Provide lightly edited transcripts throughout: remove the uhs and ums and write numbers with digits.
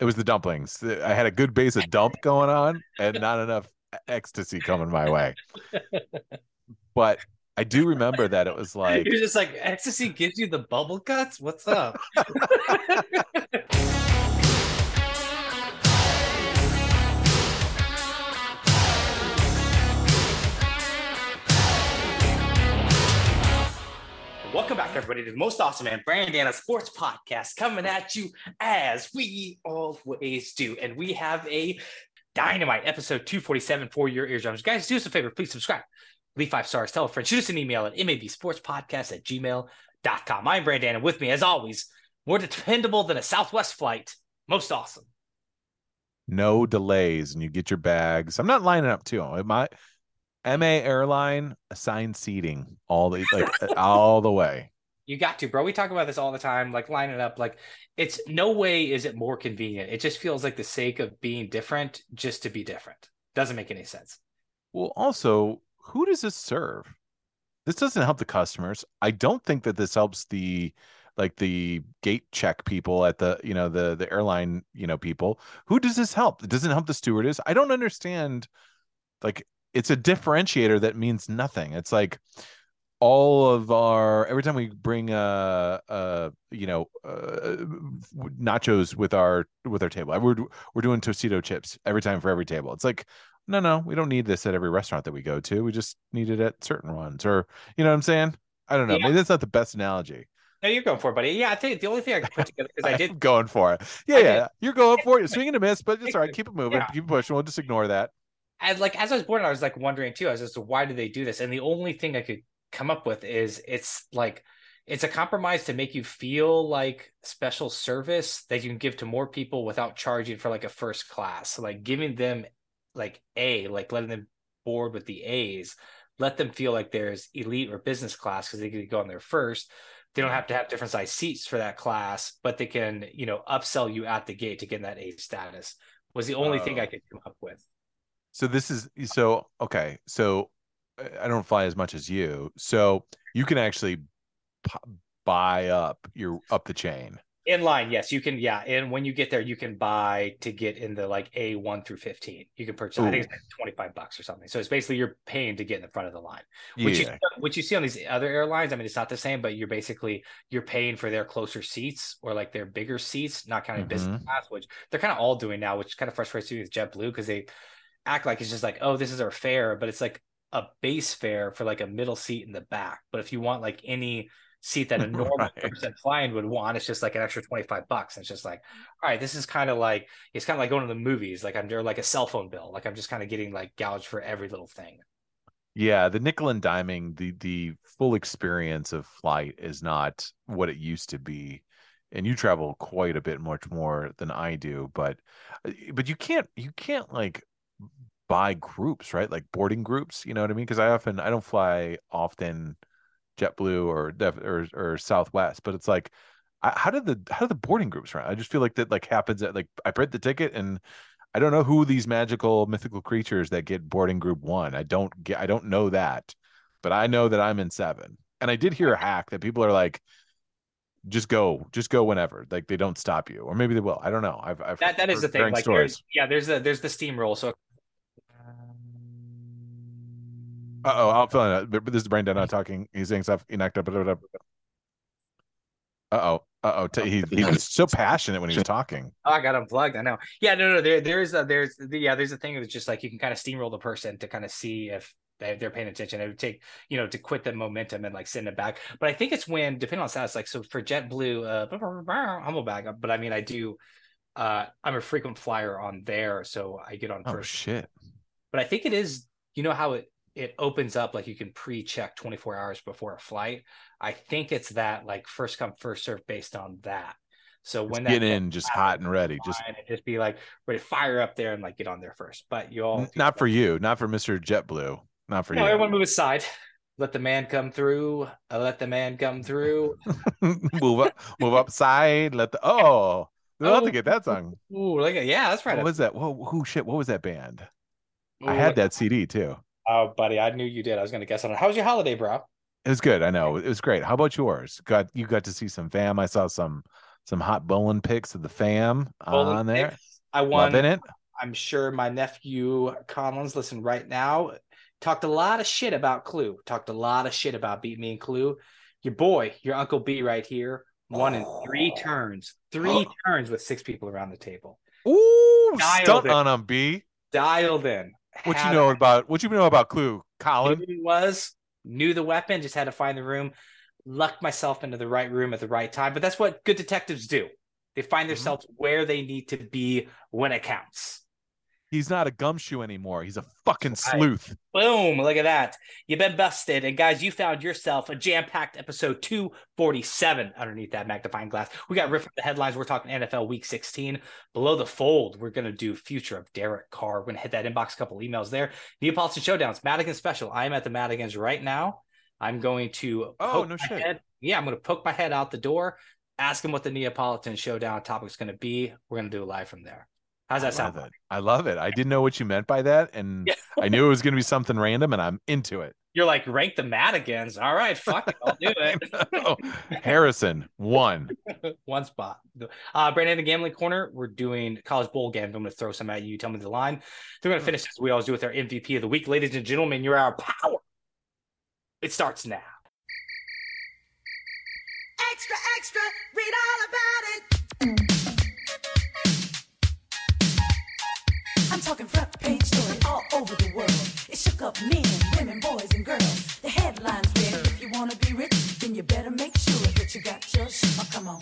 It was the dumplings. I had a good base of dump going on and not enough ecstasy coming my way. But I do remember that it was like... You're just like, ecstasy gives you the bubble guts? What's up? Welcome back, everybody, to the most awesome and Brandana Sports Podcast, coming at you as we always do. And we have a dynamite episode 247 for your eardrums. Guys, do us a favor. Please subscribe. Leave 5 stars. Tell a friend. Shoot us an email at mabsportspodcast@gmail.com. I'm Brandana. With me, as always, more dependable than a Southwest flight. Most awesome. No delays, and you get your bags. I'm not lining up, too. MA airline assigned seating all the way. You got to, bro. We talk about this all the time, like lining up, like it's no way is it more convenient. It just feels like the sake of being different, just to be different. Doesn't make any sense. Well, also, who does this serve? This doesn't help the customers. I don't think that this helps the gate check people at the, you know, the airline, you know, people. Who does this help? It doesn't help the stewardess. I don't understand, like, it's a differentiator that means nothing. It's like every time we bring nachos with our table, we're doing Tostito chips every time for every table. It's like, no, we don't need this at every restaurant that we go to. We just need it at certain ones, or, you know what I'm saying? I don't know. Yeah. Maybe that's not the best analogy. No, you're going for it, buddy. Yeah, I think the only thing I could put together is I'm going for it. Yeah, you're going for it. Swinging a miss, but it's all right. Keep it moving. Yeah. Keep pushing. We'll just ignore that. And like, as I was born, I was like wondering too, I was just, why do they do this? And the only thing I could come up with is it's like, it's a compromise to make you feel like special service that you can give to more people without charging for like a first class. So like giving them letting them board with the A's, let them feel like there's elite or business class because they could go on there first. They don't have to have different size seats for that class, but they can, you know, upsell you at the gate to get that A status was the only thing I could come up with. So okay. So I don't fly as much as you. So you can actually buy up up the chain. In line, yes, you can. Yeah, and when you get there, you can buy to get in the like A1 through 15. You can purchase. Ooh. I think it's like $25 or something. So it's basically you're paying to get in the front of the line, which you see on these other airlines. I mean, it's not the same, but you're paying for their closer seats or like their bigger seats, not counting business class, which they're kind of all doing now, which kind of frustrates me with JetBlue because they act like it's just like, oh, this is our fare, but it's like a base fare for like a middle seat in the back. But if you want like any seat that a normal person flying would want, it's just like an extra $25. And it's just like, all right, this is kind of like, it's kind of like going to the movies. Like I'm there like a cell phone bill. Like I'm just kind of getting like gouged for every little thing. Yeah. The nickel and diming, the full experience of flight is not what it used to be. And you travel quite a bit much more than I do, but you can't like buy groups, right? Like boarding groups, you know what I mean? Because I don't fly often JetBlue or Southwest, but it's like, how do the boarding groups run? I just feel like that like happens at like, I print the ticket and I don't know who these magical mythical creatures that get boarding group 1. I don't know that, but I know that I'm in 7. And I did hear a hack that people are like, just go whenever, like they don't stop you, or maybe they will. I don't know. I've that is the thing. Like there's the steamroll. So I'll fill in it. This is Brandon not talking. He's saying stuff. He knocked up. He was so passionate when he was talking. Oh, I got unplugged. I know. Yeah, no. There's a thing that's just like you can kind of steamroll the person to kind of see if they're paying attention. It would take, you know, to quit the momentum and like send it back. But I think it's when, depending on status, like so for JetBlue, Humbleback. But I mean, I do. I'm a frequent flyer on there, so I get on first. Oh shit! But I think it is. You know how it opens up, like you can pre-check 24 hours before a flight. I think it's that like first come first serve based on that. So when get in just hot and ready, just be like ready to fire up there and like get on there first. But you all not for you, not for Mr. JetBlue, not for you. No, everyone move aside. Let the man come through. Let the man come through. move upside. I'd love to get that song. Ooh, like yeah, that's right. What was that? Whoa, shit? What was that band? Ooh, I had that CD too. Oh, buddy, I knew you did. I was going to guess on it. How was your holiday, bro? It was good. I know. It was great. How about yours? You got to see some fam. I saw some some hot bowling picks of the fam bowling on there. Picks. I won. Loving it. I'm sure my nephew Colin's listening right now. Talked a lot of shit about Clue. Talked a lot of shit about Beat Me and Clue. Your boy, your Uncle B right here, won in three turns with six people around the table. Ooh, stunt on him, B. Dialed in. What you know about Clue, Colin? Knew who he was, knew the weapon, just had to find the room. Lucked myself into the right room at the right time. But that's what good detectives do. They find themselves where they need to be when it counts. He's not a gumshoe anymore. He's a fucking sleuth. Boom. Look at that. You've been busted. And guys, you found yourself a jam-packed episode 247 underneath that magnifying glass. We got ripped from the headlines. We're talking NFL week 16. Below the fold, we're going to do future of Derek Carr. We're going to hit that inbox, a couple emails there. Neapolitan Showdowns, Madigans special. I am at the Madigans right now. I'm going to poke my head out the door, ask him what the Neapolitan Showdown topic is going to be. We're going to do it live from there. How's that sound? I love it. I didn't know what you meant by that, and I knew it was going to be something random, and I'm into it. You're like, rank the Madigans. All right, fuck it. I'll do it. Harrison, one spot. Brandana, the Gambling Corner. We're doing College Bowl game. I'm going to throw some at you. Tell me the line. They're going to finish as we always do with our MVP of the week. Ladies and gentlemen, you're our power. It starts now. Extra, extra, read all about it. I'm talking front page story all over the world. It shook up men, women, boys, and girls. The headlines read, if you want to be rich, then you better make sure that you got your shit. Oh, come on.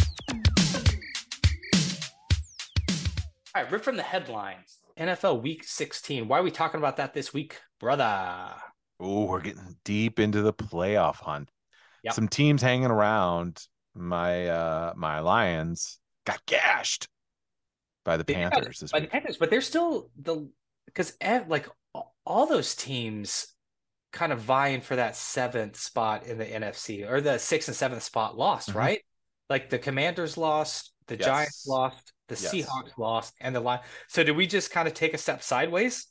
All right, rip from the headlines. NFL Week 16. Why are we talking about that this week, brother? Oh, we're getting deep into the playoff hunt. Yep. Some teams hanging around. My Lions got gashed by the Panthers this week. By the Panthers, but they're still all those teams kind of vying for that seventh spot in the NFC, or the sixth and seventh spot lost, right? Like the Commanders lost, the Giants lost, the Seahawks lost, and the Lions. So did we just kind of take a step sideways?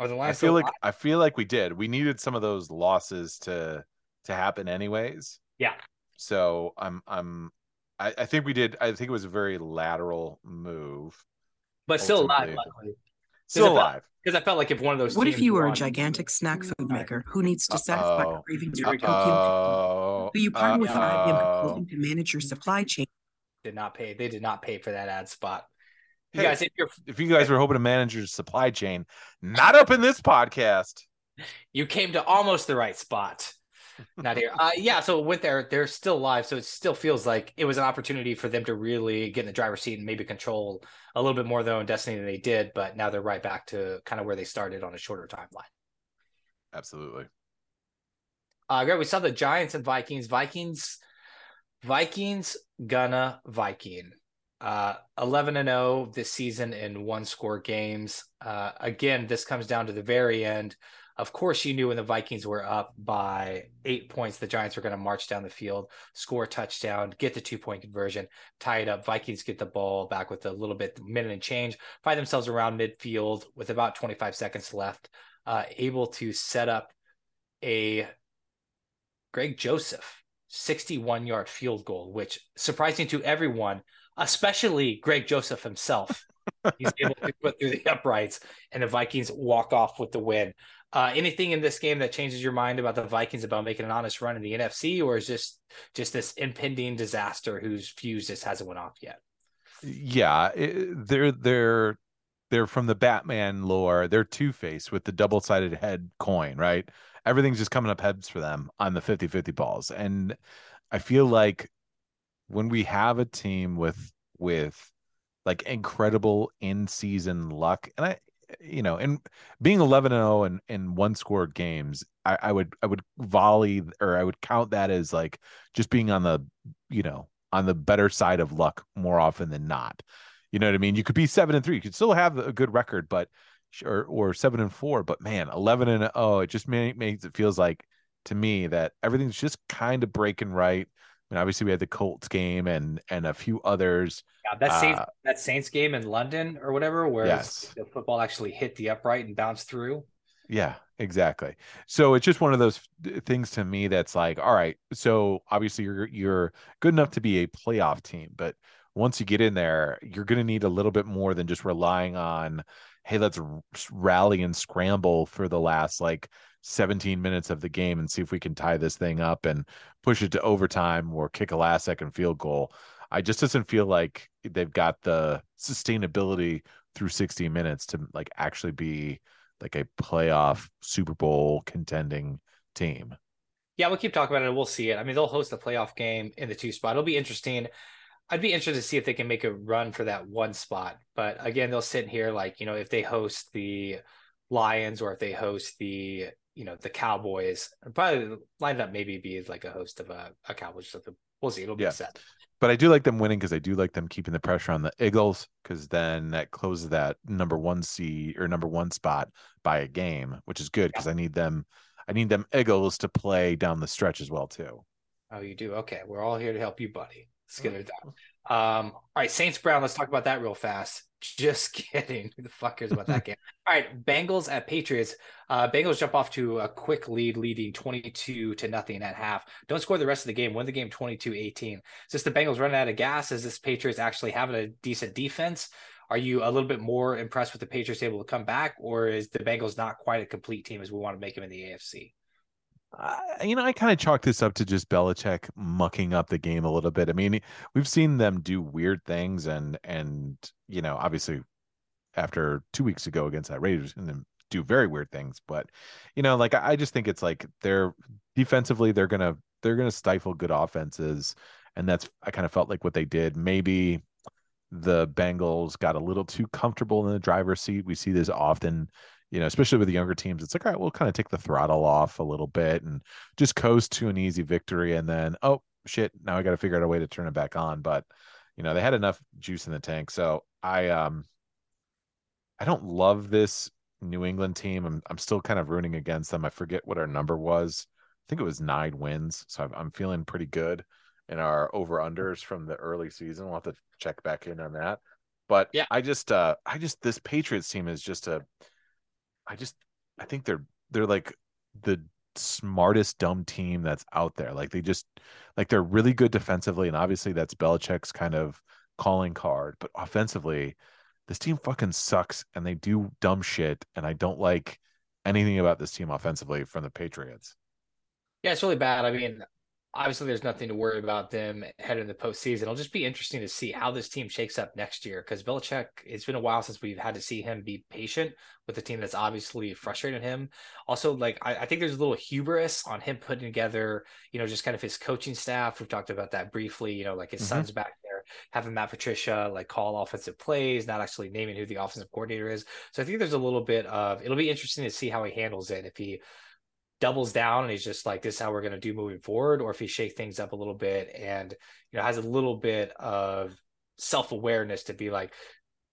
Or the Lions? I feel like we did. We needed some of those losses to happen anyways. Yeah. So I think we did. I think it was a very lateral move. But still alive, luckily. Still alive. Because I felt like if one of those. What if you were a gigantic snack food maker who needs to satisfy your cravings to cook him? Do you partner with him to manage your supply chain? Did not pay. They did not pay for that ad spot. You guys, if you guys were hoping to manage your supply chain, not up in this podcast. You came to almost the right spot. Not here. So it went there. They're still live. So it still feels like it was an opportunity for them to really get in the driver's seat and maybe control a little bit more of their own destiny than they did. But now they're right back to kind of where they started on a shorter timeline. Absolutely. Great. We saw the Giants and Vikings. Vikings gonna Viking. 11-0 this season in one-score games. Again, this comes down to the very end. Of course, you knew when the Vikings were up by 8 points, the Giants were going to march down the field, score a touchdown, get the two-point conversion, tie it up. Vikings get the ball back with a little bit, minute and change, find themselves around midfield with about 25 seconds left, able to set up a Greg Joseph 61-yard field goal, which, surprising to everyone, especially Greg Joseph himself, he's able to put through the uprights, and the Vikings walk off with the win. Anything in this game that changes your mind about the Vikings about making an honest run in the NFC, or is just this impending disaster whose fuse just hasn't went off yet? Yeah, they're from the Batman lore. They're Two-Face with the double-sided head coin, right? Everything's just coming up heads for them on the 50-50 balls. And I feel like when we have a team with like incredible in-season luck, and and being 11-0 and in one-scored games, I would volley, or I would count that as like just being on the better side of luck more often than not. You know what I mean? You could be 7-3, you could still have a good record, but or 7-4. But man, 11-0, it just makes it feels like to me that everything's just kind of breaking right. And obviously we had the Colts game and a few others. Yeah, that Saints game in London or whatever, where the football actually hit the upright and bounced through. Yeah, exactly. So it's just one of those things to me that's like, all right, so obviously you're good enough to be a playoff team, but once you get in there, you're going to need a little bit more than just relying on, hey, let's rally and scramble for the last like 17 minutes of the game and see if we can tie this thing up and push it to overtime or kick a last second field goal. I just doesn't feel like they've got the sustainability through 60 minutes to like actually be like a playoff Super Bowl contending team. Yeah, we'll keep talking about it and we'll see it. I mean, they'll host the playoff game in the 2 spot. It'll be interesting. I'd be interested to see if they can make a run for that 1 spot. But again, they'll sit here like, you know, if they host the Lions or if they host the, you know, the Cowboys, probably lined up maybe be like a host of a Cowboys or something. We'll see. It'll be set. But I do like them winning because I do like them keeping the pressure on the Eagles, because then that closes that number one spot by a game, which is good because I need them Eagles to play down the stretch as well too. Oh, you do? Okay. We're all here to help you, buddy. Let's get it done. All right, Saints Brown. Let's talk about that real fast. Just kidding. Who the fuck cares about that game? All right, Bengals at Patriots. Bengals jump off to a quick lead, leading 22-0 at half. Don't score the rest of the game. Win the game 22-18. Is this the Bengals running out of gas? Is this Patriots actually having a decent defense? Are you a little bit more impressed with the Patriots able to come back, or is the Bengals not quite a complete team as we want to make them in the AFC? You know, I kind of chalk this up to just Belichick mucking up the game a little bit. I mean, we've seen them do weird things and, you know, obviously after 2 weeks ago against that Raiders and them do very weird things, but you know, like, I just think it's like they're defensively, they're going to stifle good offenses. And that's, I kind of felt like what they did. Maybe the Bengals got a little too comfortable in the driver's seat. We see this often, you know, especially with the younger teams. It's like, all right, we'll kind of take the throttle off a little bit and just coast to an easy victory. And then, oh shit, now I got to figure out a way to turn it back on. But, you know, they had enough juice in the tank. So I don't love this New England team. I'm still kind of rooting against them. I forget what our number was. I think it was 9 wins. So I'm feeling pretty good in our over unders from the early season. We'll have to check back in on that. But yeah, I just this Patriots team is just I think they're like the smartest dumb team that's out there. Like they just, like they're really good defensively, and obviously that's Belichick's kind of calling card. But offensively, this team fucking sucks, and they do dumb shit. And I don't like anything about this team offensively from the Patriots. Yeah, it's really bad. I mean, obviously there's nothing to worry about them heading the postseason. It'll just be interesting to see how this team shakes up next year, because Belichick, it's been a while since we've had to see him be patient with a team that's obviously frustrated him. Also, like, I think there's a little hubris on him putting together, you know, just kind of his coaching staff. We've talked about that briefly, you know, like his son's back there, having Matt Patricia, like, call offensive plays, not actually naming who the offensive coordinator is. So I think there's a little bit of, it'll be interesting to see how he handles it. If he doubles down and he's just like, this is how we're going to do moving forward, or if he shakes things up a little bit and, you know, has a little bit of self-awareness to be like,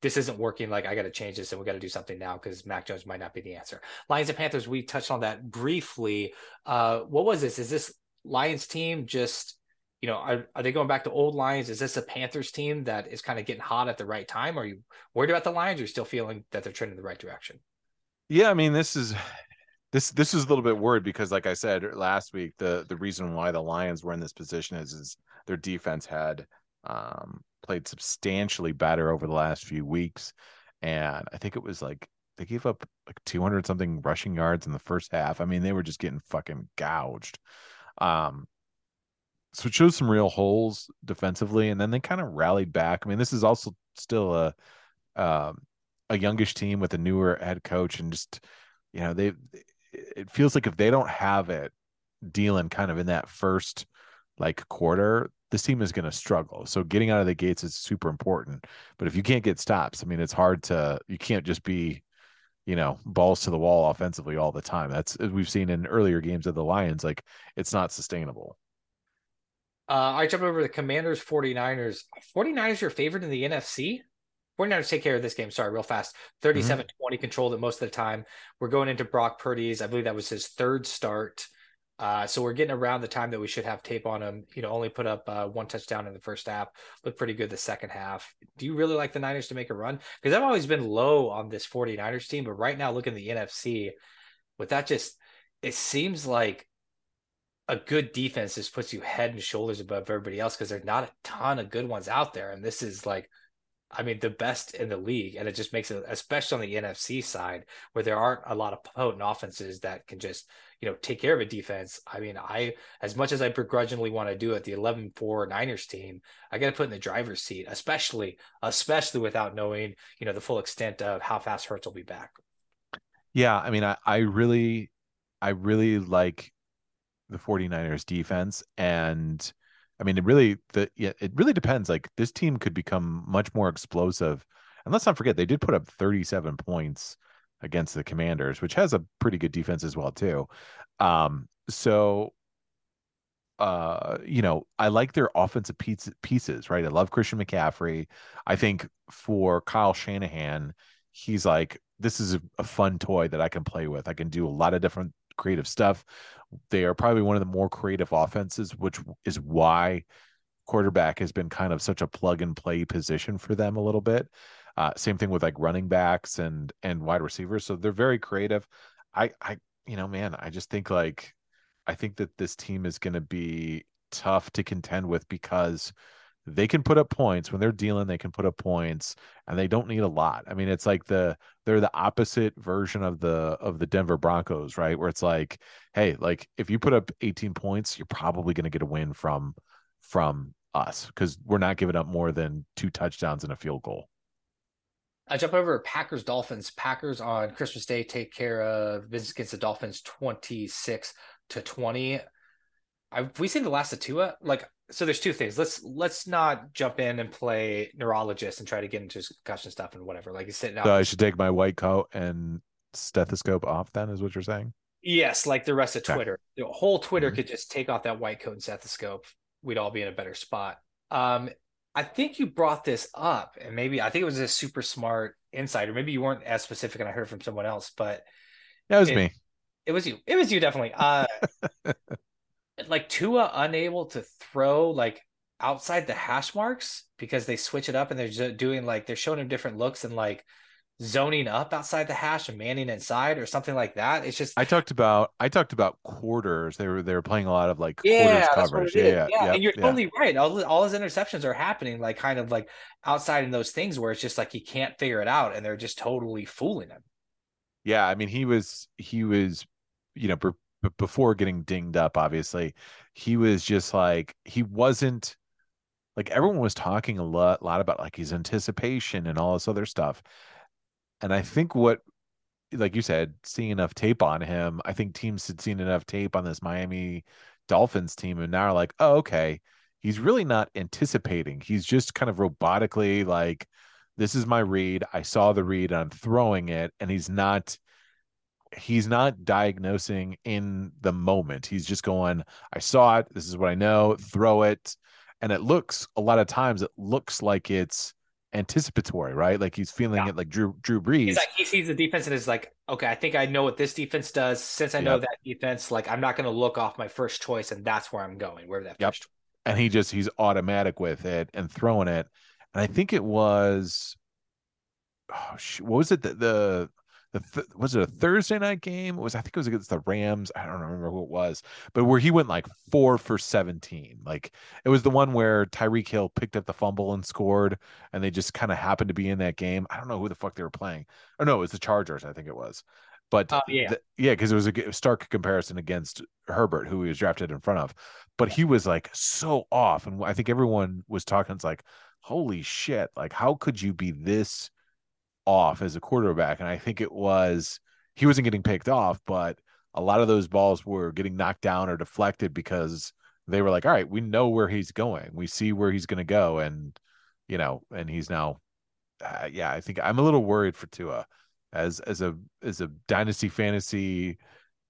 this isn't working, like I got to change this and we got to do something now, because Mac Jones might not be the answer. Lions and Panthers, we touched on that briefly. What was this? Is this Lions team just, you know, are they going back to old Lions? Is this a Panthers team that is kind of getting hot at the right time? Are you worried about the Lions, or are you still feeling that they're trending in the right direction? Yeah, I mean, This is a little bit worried, because like I said last week, the reason why the Lions were in this position is their defense had played substantially better over the last few weeks. And I think it was like they gave up like 200 something rushing yards in the first half. I mean, they were just getting fucking gouged. So it shows some real holes defensively, and then they kind of rallied back. I mean, this is also still a youngish team with a newer head coach, and just, you know, it feels like if they don't have it dealing kind of in that first like quarter, this team is going to struggle. So getting out of the gates is super important, but if you can't get stops, I mean, it's hard to, you can't just be, you know, balls to the wall offensively all the time. That's, as we've seen in earlier games of the Lions, like it's not sustainable. I jump over to the Commanders, 49ers. 49ers are favored in the NFC. We're not to take care of this game. Sorry, real fast. 37-20 controlled it most of the time. We're going into Brock Purdy's, I believe that was his 3rd start. So we're getting around the time that we should have tape on him. You know, only put up 1 touchdown in the first half. Looked pretty good the second half. Do you really like the Niners to make a run? Because I've always been low on this 49ers team, but right now, looking at the NFC, with that, just, it seems like a good defense just puts you head and shoulders above everybody else, because there's not a ton of good ones out there. And this is like, I mean, the best in the league. And it just makes it, especially on the NFC side, where there aren't a lot of potent offenses that can just, you know, take care of a defense. I mean, as much as I begrudgingly want to do it, the 11-4 Niners team, I got to put in the driver's seat, especially without knowing, you know, the full extent of how fast Hurts will be back. Yeah. I mean, I really like the 49ers defense. And I mean, it really depends. Like, this team could become much more explosive. And let's not forget, they did put up 37 points against the Commanders, which has a pretty good defense as well, too. You know, I like their offensive pieces, right? I love Christian McCaffrey. I think for Kyle Shanahan, he's like, this is a fun toy that I can play with. I can do a lot of different creative stuff. They are probably one of the more creative offenses, which is why quarterback has been kind of such a plug and play position for them a little bit. Same thing with like running backs and wide receivers. So they're very creative. I think that this team is going to be tough to contend with, because they can put up points when they're dealing. They can put up points, and they don't need a lot. I mean, it's like they're the opposite version of the Denver Broncos, right? Where it's like, hey, like if you put up 18 points, you're probably going to get a win from us, because we're not giving up more than 2 touchdowns and a field goal. I jump over Packers Dolphins. Packers on Christmas Day take care of business against the Dolphins, 26-20. Have we seen the last of Tua? Like, so there's 2 things. Let's not jump in and play neurologist and try to get into his concussion stuff and whatever. Like, he's sitting out. So I should take my white coat and stethoscope off then, is what you're saying? Yes, like the rest of Twitter. Okay. The whole Twitter could just take off that white coat and stethoscope. We'd all be in a better spot. I think you brought this up, and maybe I think it was a super smart insider. Maybe you weren't as specific, and I heard from someone else, but that was me. It was you. It was you, definitely. Like Tua unable to throw like outside the hash marks, because they switch it up and they're doing like, they're showing him different looks and like zoning up outside the hash and manning inside or something like that. It's just, I talked about quarters. They were playing a lot of like quarters coverage. Yeah. And you're totally right. All his interceptions are happening like kind of like outside in those things where it's just like, he can't figure it out and they're just totally fooling him. Yeah. I mean, he was, you know, but before getting dinged up, obviously, he was just like, he wasn't like, everyone was talking a lot about like his anticipation and all this other stuff. And I think what, like you said, seeing enough tape on him, I think teams had seen enough tape on this Miami Dolphins team and now are like, oh, okay, he's really not anticipating. He's just kind of robotically like, this is my read. I saw the read. I'm throwing it. And he's not diagnosing in the moment. He's just going, I saw it. This is what I know. Throw it. And it looks, a lot of times it looks like it's anticipatory, right? Like he's feeling it, like Drew Brees. He's like, he sees the defense and is like, okay, I think I know what this defense does. Since I know that defense, like I'm not going to look off my first choice, and that's where I'm going, wherever that first choice. And he's automatic with it and throwing it. And I think it was, what was it that was it a Thursday night game? I think it was against the Rams. I don't remember who it was, but where he went like 4 for 17. Like it was the one where Tyreek Hill picked up the fumble and scored, and they just kind of happened to be in that game. I don't know who the fuck they were playing. Oh no, it was the Chargers. I think it was, but because it was a stark comparison against Herbert, who he was drafted in front of, but he was like so off. And I think everyone was talking. It's like, holy shit. Like, how could you be this off as a quarterback? And I think it was, he wasn't getting picked off, but a lot of those balls were getting knocked down or deflected because they were like, all right, we know where he's going. We see where he's going to go. And, you know, and he's now, I think I'm a little worried for Tua as a dynasty fantasy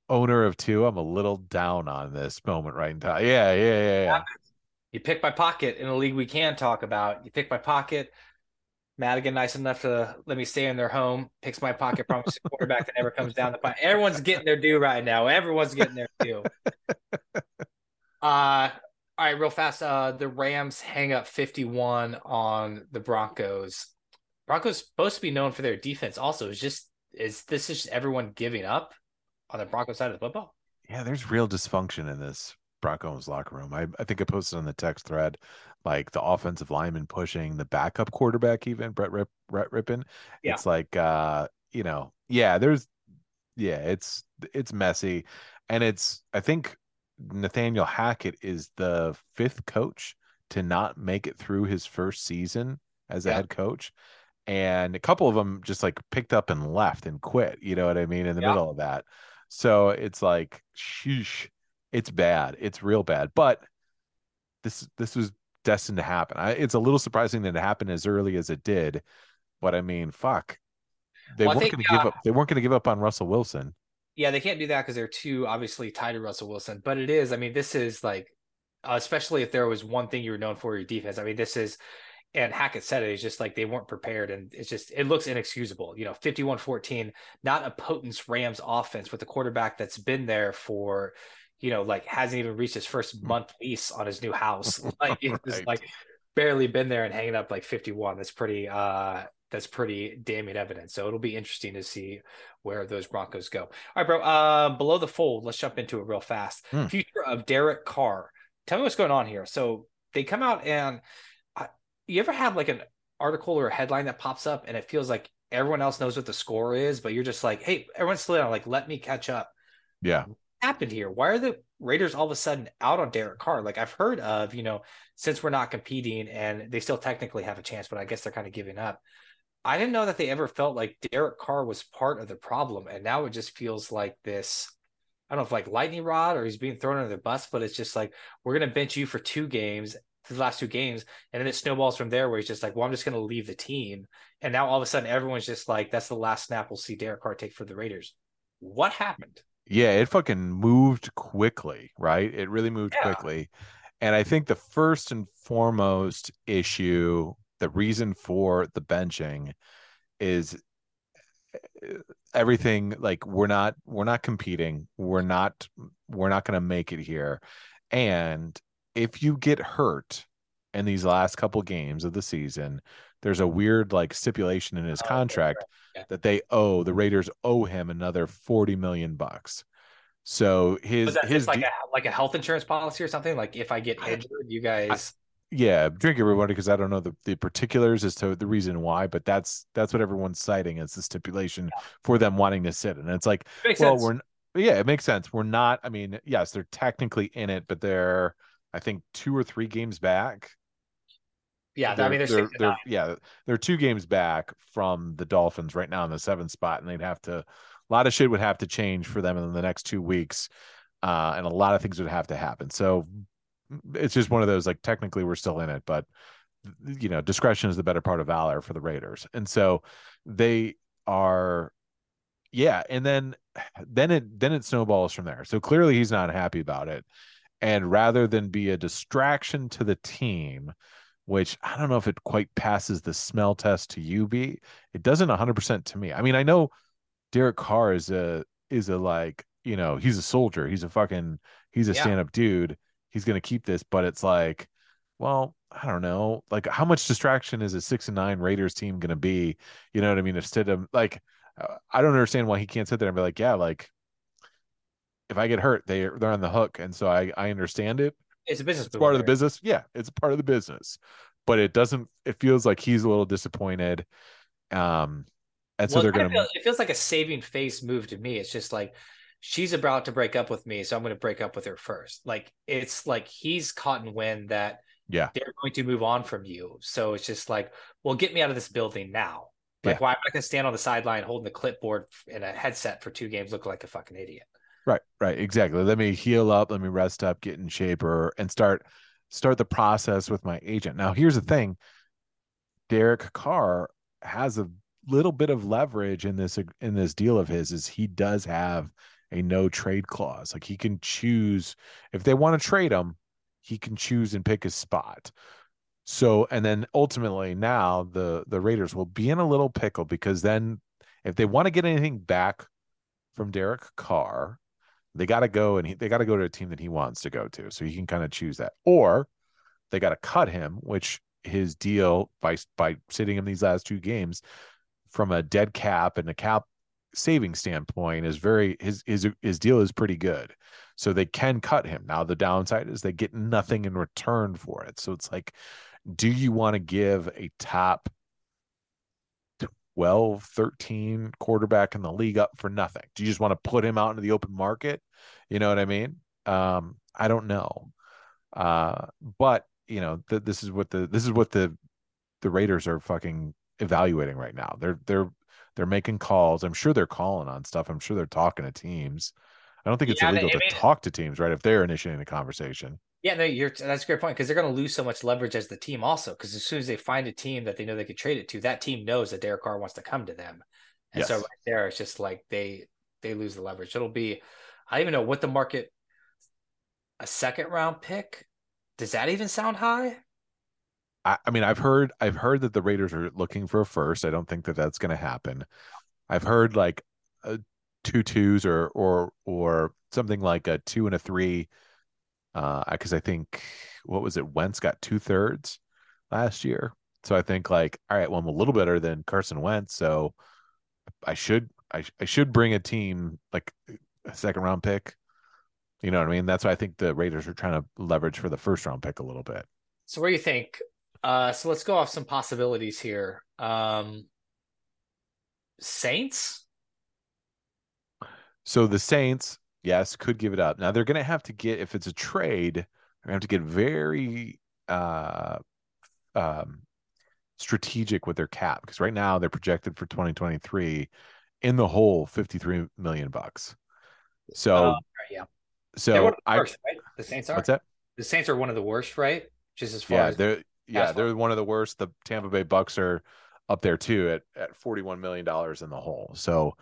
owner of Tua. I'm a little down on this moment right in time. Yeah. You pick my pocket in a league we can talk about. You pick my pocket. Madigan, nice enough to let me stay in their home, picks my pocket, promises a quarterback that never comes down the pipe. Everyone's getting their due right now. Everyone's getting their due. All right, real fast. The Rams hang up 51 on the Broncos. Broncos supposed to be known for their defense also. Is this just everyone giving up on the Broncos side of the football? Yeah, there's real dysfunction in this Brock Owens' locker room. I think I posted on the text thread, like the offensive lineman pushing the backup quarterback, even Brett Rippin. Yeah. It's like, it's messy. And I think Nathaniel Hackett is the fifth coach to not make it through his first season as a head coach. And a couple of them just like picked up and left and quit, you know what I mean? In the middle of that. So it's like, sheesh, it's bad. It's real bad, but this was destined to happen. It's a little surprising that it happened as early as it did, but I mean, fuck, they weren't going to give up on Russell Wilson. Yeah, they can't do that because they're too obviously tied to Russell Wilson. But it is, I mean, this is like, especially if there was one thing you were known for, your defense. I mean, this is, and Hackett said it's just like they weren't prepared, and it's just, it looks inexcusable. 51-14, not a potent Rams offense with a quarterback that's been there for, hasn't even reached his first month lease on his new house. Like it's just like barely been there and hanging up like 51. That's pretty. That's pretty damning evidence. So it'll be interesting to see where those Broncos go. All right, bro. Below the fold, let's jump into it real fast. Future of Derek Carr. Tell me what's going on here. So they come out and you ever have like an article or a headline that pops up and it feels like everyone else knows what the score is, but you're just like, hey, everyone's still down. Like, let me catch up. Yeah. What happened here? Why are the Raiders all of a sudden out on Derek Carr? Like I've heard of, since we're not competing and they still technically have a chance, but I guess they're kind of giving up. I didn't know that they ever felt like Derek Carr was part of the problem. And now it just feels like this, I don't know if like lightning rod or he's being thrown under the bus, but it's just like, we're going to bench you for the last two games. And then it snowballs from there where he's just like, well, I'm just going to leave the team. And now all of a sudden everyone's just like, that's the last snap we'll see Derek Carr take for the Raiders. What happened? Yeah, it fucking moved quickly, right? It really moved quickly. And I think the first and foremost issue, the reason for the benching is everything like we're not competing. We're not going to make it here. And if you get hurt in these last couple games of the season, there's a weird like stipulation in his contract that the Raiders owe him another $40 million. So his health insurance policy or something, like if I get injured, you guys. Yeah, drink everybody, because I don't know the particulars as to the reason why, but that's what everyone's citing as the stipulation for them wanting to sit. And it's like, it makes sense. We're not. I mean, yes, they're technically in it, but they're I think 2 or 3 games back. Yeah, they're 2 games back from the Dolphins right now in the 7th spot, and a lot of shit would have to change for them in the next 2 weeks, and a lot of things would have to happen. So. It's just one of those, like, technically we're still in it, but discretion is the better part of valor for the Raiders. And so they are, And then it snowballs from there. So clearly he's not happy about it. And rather than be a distraction to the team, which I don't know if it quite passes the smell test to UB, it doesn't 100% to me. I mean, I know Derek Carr is he's a soldier. He's a stand-up dude. He's going to keep this, but it's like, well, I don't know. Like, how much distraction is a 6-9 Raiders team going to be? You know what I mean? Instead of like, I don't understand why he can't sit there and be like, yeah, like if I get hurt, they're on the hook. And so I understand it. It's a business. It's part of the business. Yeah. It's part of the business, but it feels like he's a little disappointed. And so it feels like a saving face move to me. It's just like, she's about to break up with me, so I'm going to break up with her first. Like, it's like he's caught in wind that they're going to move on from you. So it's just like, well, get me out of this building now. Like, why am I going to stand on the sideline holding the clipboard and a headset for 2 games looking like a fucking idiot? Right, exactly. Let me heal up, let me rest up, get in shape, and start the process with my agent. Now, here's the thing. Derek Carr has a little bit of leverage in this deal of his, is he does have a no trade clause. Like he can choose if they want to trade him, he can choose and pick his spot. So, and then ultimately now the Raiders will be in a little pickle, because then if they want to get anything back from Derek Carr, they got to go to a team that he wants to go to. So he can kind of choose that, or they got to cut him, which his deal by sitting him these last 2 games from a dead cap and a cap savings standpoint is very, his deal is pretty good. So they can cut him. Now the downside is they get nothing in return for it. So it's like, do you want to give a top 12, 13 quarterback in the league up for nothing? Do you just want to put him out into the open market? You know what I mean? I don't know. But you know, this is what the Raiders are fucking evaluating right now. They're making calls. I'm sure they're calling on stuff. I'm sure they're talking to teams. I don't think it's illegal to talk to teams, right? If they're initiating the conversation. Yeah, no, that's a great point, because they're going to lose so much leverage as the team also, because as soon as they find a team that they know they could trade it to, that team knows that Derek Carr wants to come to them. And yes. So right there, it's just like they lose the leverage. It'll be, I don't even know what the market, a second round pick. Does that even sound high? I mean, I've heard that the Raiders are looking for a first. I don't think that that's going to happen. I've heard like two twos or something like a 2 and a 3. Because I think, what was it? Wentz got 2/3 last year. So I think like, all right, well, I'm a little better than Carson Wentz. So I should bring a team like a second round pick. You know what I mean? That's why I think the Raiders are trying to leverage for the first round pick a little bit. So what do you think? So let's go off some possibilities here. Saints. So the Saints, yes, could give it up. Now they're going to have to get, if it's a trade, they're going to have to get very strategic with their cap, because right now they're projected for 2023 in the whole $53 million. So yeah. So one of the worst, right? The Saints are. What's that? The Saints are one of the worst, right? Just as far as they're one of the worst. The Tampa Bay Bucks are up there too at $41 million in the hole. So,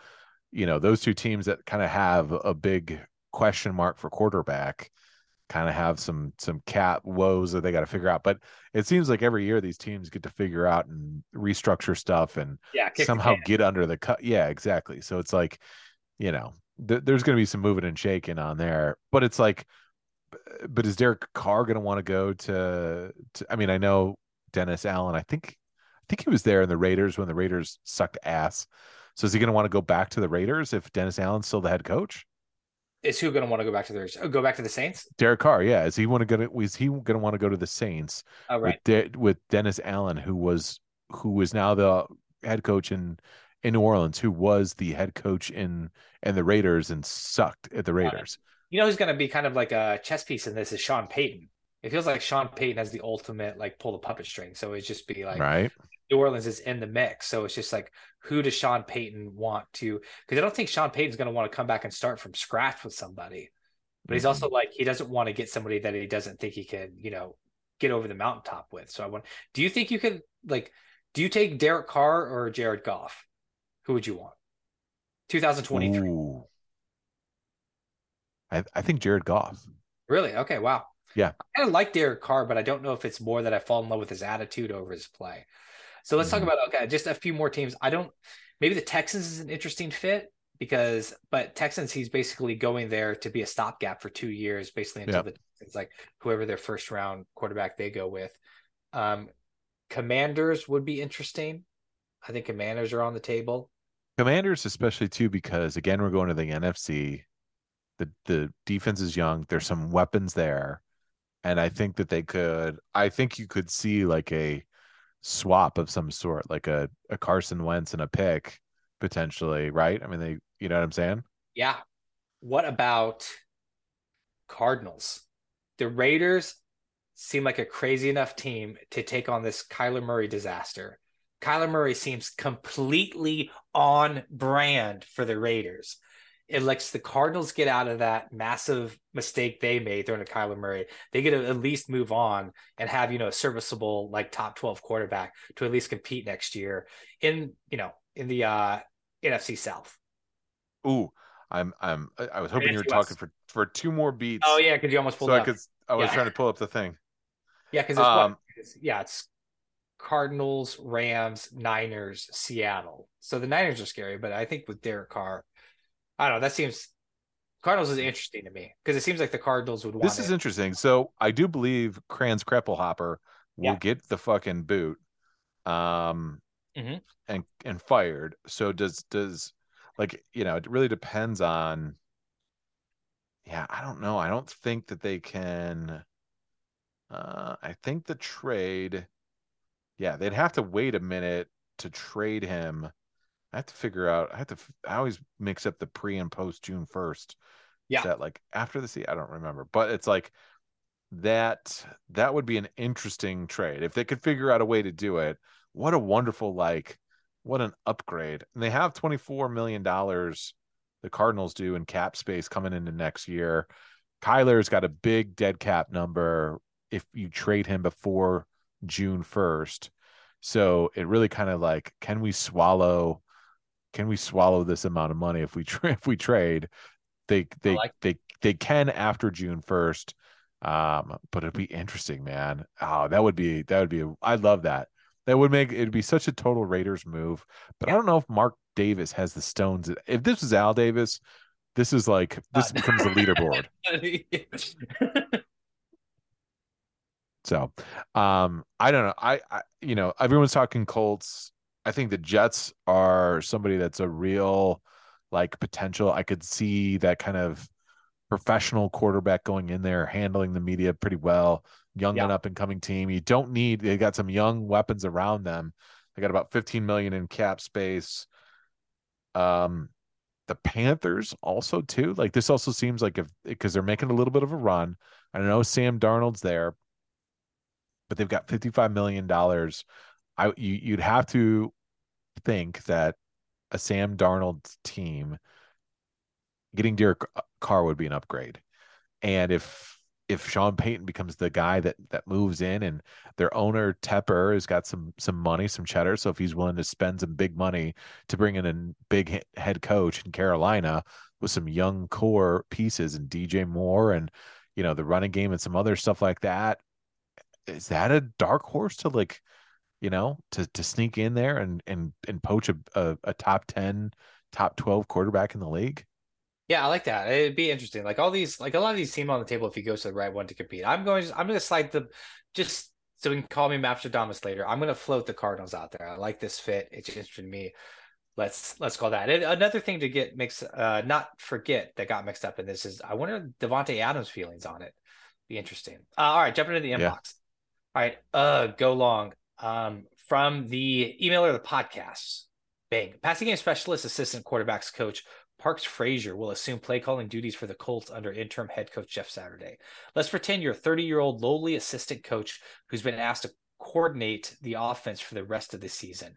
you know, those two teams that kind of have a big question mark for quarterback kind of have some cap woes that they got to figure out. But it seems like every year these teams get to figure out and restructure stuff and somehow get under the cut. Yeah, exactly. So it's like, you know, there's going to be some moving and shaking on there, but it's like, but is Derek Carr going to want to go to, I mean, I know Dennis Allen, I think he was there in the Raiders when the Raiders sucked ass. So is he going to want to go back to the Raiders if Dennis Allen's still the head coach? Is who going to want to go back to the Raiders? Oh, go back to the Saints? Derek Carr. Yeah. Is he going to want to go to the Saints with Dennis Allen, who is now the head coach in New Orleans, who was the head coach in the Raiders and sucked at the Raiders. You know who's going to be kind of like a chess piece in this is Sean Payton. It feels like Sean Payton has the ultimate like pull the puppet string. So it's just be like right. New Orleans is in the mix. So it's just like, who does Sean Payton want to? Because I don't think Sean Payton's going to want to come back and start from scratch with somebody. But he's also like, he doesn't want to get somebody that he doesn't think he can, you know, get over the mountaintop with. So do you think you could like, do you take Derek Carr or Jared Goff? Who would you want? 2023. Ooh. I think Jared Goff. Really? Okay. Wow. Yeah. I kind of like Derek Carr, but I don't know if it's more that I fall in love with his attitude over his play. So let's talk about, okay, just a few more teams. Maybe the Texans is an interesting fit but Texans, he's basically going there to be a stopgap for 2 years, basically until the Texans, like whoever their first round quarterback they go with. Commanders would be interesting. I think Commanders are on the table. Commanders especially too, because again, we're going to the NFC. The defense is young. There's some weapons there. And I think that you could see like a swap of some sort, like a Carson Wentz and a pick potentially, right? I mean, you know what I'm saying? Yeah. What about Cardinals? The Raiders seem like a crazy enough team to take on this Kyler Murray disaster. Kyler Murray seems completely on brand for the Raiders. It lets the Cardinals get out of that massive mistake they made throwing to Kyler Murray. They get to at least move on and have, you know, a serviceable, like top 12 quarterback to at least compete next year in the NFC South. Ooh, I was hoping you were talking for two more beats. Oh yeah. Cause you almost pulled it up. I was trying to pull up the thing. Yeah. Cause it's Cardinals, Rams, Niners, Seattle. So the Niners are scary, but I think with Derek Carr, I don't know. Cardinals is interesting to me because it seems like the Cardinals would want this. This is interesting. So I do believe Kranz Kreppelhopper will get the fucking boot and fired. So does like, you know, it really depends on. Yeah, I don't know. I don't think that they can. I think the trade. Yeah, they'd have to wait a minute to trade him. I have to figure out. I always mix up the pre and post June 1st. Yeah. Is that like after the season? I don't remember, but it's like that would be an interesting trade if they could figure out a way to do it. What a wonderful, like, what an upgrade. And they have $24 million. The Cardinals do in cap space coming into next year. Kyler's got a big dead cap number if you trade him before June 1st. So it really kind of like, can we swallow this amount of money if we trade? They can after June 1st. But it'd be interesting, man. Oh, that would be, I love that. That would make, it'd be such a total Raiders move, but yeah. I don't know if Mark Davis has the stones. If this was Al Davis, this is like, this becomes a leaderboard. So, I don't know. I, you know, everyone's talking Colts. I think the Jets are somebody that's a real like potential. I could see that kind of professional quarterback going in there, handling the media pretty well, young and up and coming team. You don't need, they got some young weapons around them. They got about 15 million in cap space. The Panthers also too, like this also seems like if, because they're making a little bit of a run. I don't know, Sam Darnold's there, but they've got $55 million. You'd have to think that a Sam Darnold team getting Derek Carr would be an upgrade. And if Sean Payton becomes the guy that moves in, and their owner Tepper has got some money, some cheddar. So if he's willing to spend some big money to bring in a big head coach in Carolina with some young core pieces and DJ Moore and, you know, the running game and some other stuff like that, is that a dark horse to like, you know, to sneak in there and poach a top 10, top 12 quarterback in the league? Yeah, I like that. It'd be interesting. Like all these, like a lot of these teams on the table, if he goes to the right one to compete, I'm going to slide the, just so we can call me Mapstradamus later. I'm going to float the Cardinals out there. I like this fit. It's interesting to me. Let's call that. And another thing to get mixed, not forget that got mixed up in this is I wonder Devontae Adams' feelings on it. Be interesting. All right, jumping into the inbox. All right, go long. From the emailer of the podcast, bang, passing game specialist, assistant quarterbacks coach Parks Frazier will assume play calling duties for the Colts under interim head coach Jeff Saturday. Let's pretend you're a 30-year-old lowly assistant coach who's been asked to coordinate the offense for the rest of the season.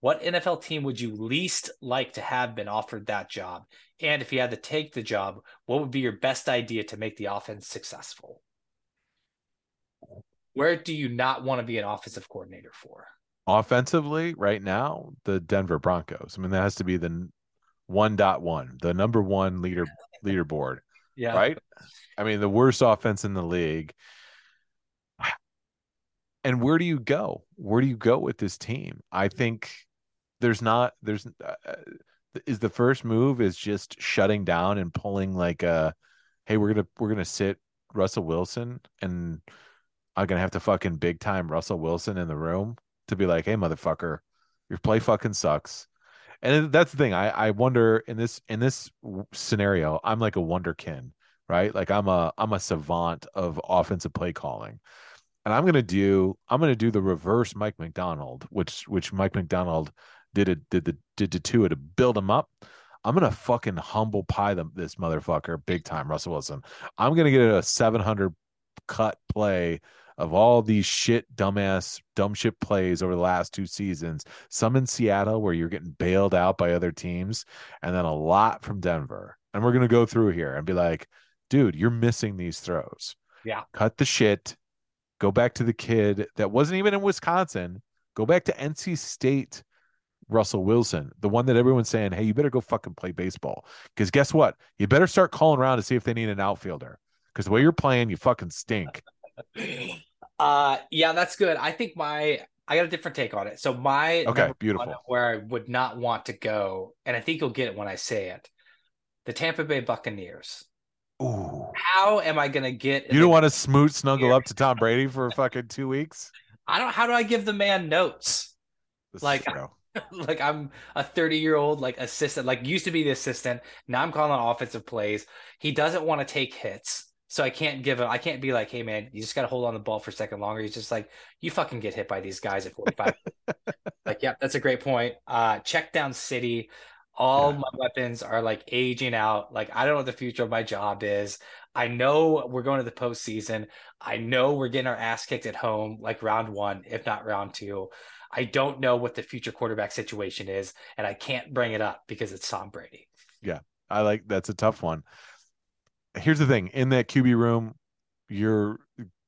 What NFL team would you least like to have been offered that job? And if you had to take the job, what would be your best idea to make the offense successful? Where do you not want to be an offensive coordinator for? Offensively, right now, the Denver Broncos. I mean, that has to be the 1.1, the number one leaderboard. Yeah. Right. I mean, the worst offense in the league. And where do you go? Where do you go with this team? I think is the first move is just shutting down and pulling like a, hey, we're going to sit Russell Wilson, and I'm going to have to fucking big time Russell Wilson in the room to be like, hey, motherfucker, your play fucking sucks. And that's the thing. I wonder in this scenario, I'm like a wonderkin, right? Like I'm a savant of offensive play calling, and I'm gonna do the reverse Mike McDonald, which Mike McDonald did to Tua to build him up. I'm gonna fucking humble pie this motherfucker big time, Russell Wilson. I'm gonna get a 700 cut play of all these shit, dumbass, dumb shit plays over the last two seasons, some in Seattle where you're getting bailed out by other teams, and then a lot from Denver. And we're going to go through here and be like, dude, you're missing these throws. Yeah. Cut the shit. Go back to the kid that wasn't even in Wisconsin. Go back to NC State Russell Wilson, the one that everyone's saying, hey, you better go fucking play baseball. Because guess what? You better start calling around to see if they need an outfielder. Because the way you're playing, you fucking stink. Yeah, that's good. I think I got a different take on it. So my beautiful where I would not want to go, and I think you'll get it when I say it, the Tampa Bay Buccaneers. Ooh. How am I gonna get? You don't want to snuggle up to Tom Brady for fucking 2 weeks? How do I give the man notes? This like, show. Like I'm a 30-year-old like assistant, like used to be the assistant. Now I'm calling on offensive plays. He doesn't want to take hits. So I can't give him, I can't be like, hey man, you just got to hold on the ball for a second longer. He's just like, you fucking get hit by these guys at 45. Like, yeah, that's a great point. Check down city. All my weapons are like aging out. Like, I don't know what the future of my job is. I know we're going to the postseason. I know we're getting our ass kicked at home, like round one, if not round two. I don't know what the future quarterback situation is, and I can't bring it up because it's Tom Brady. Yeah, I like, that's a tough one. Here's the thing. In that QB room, you're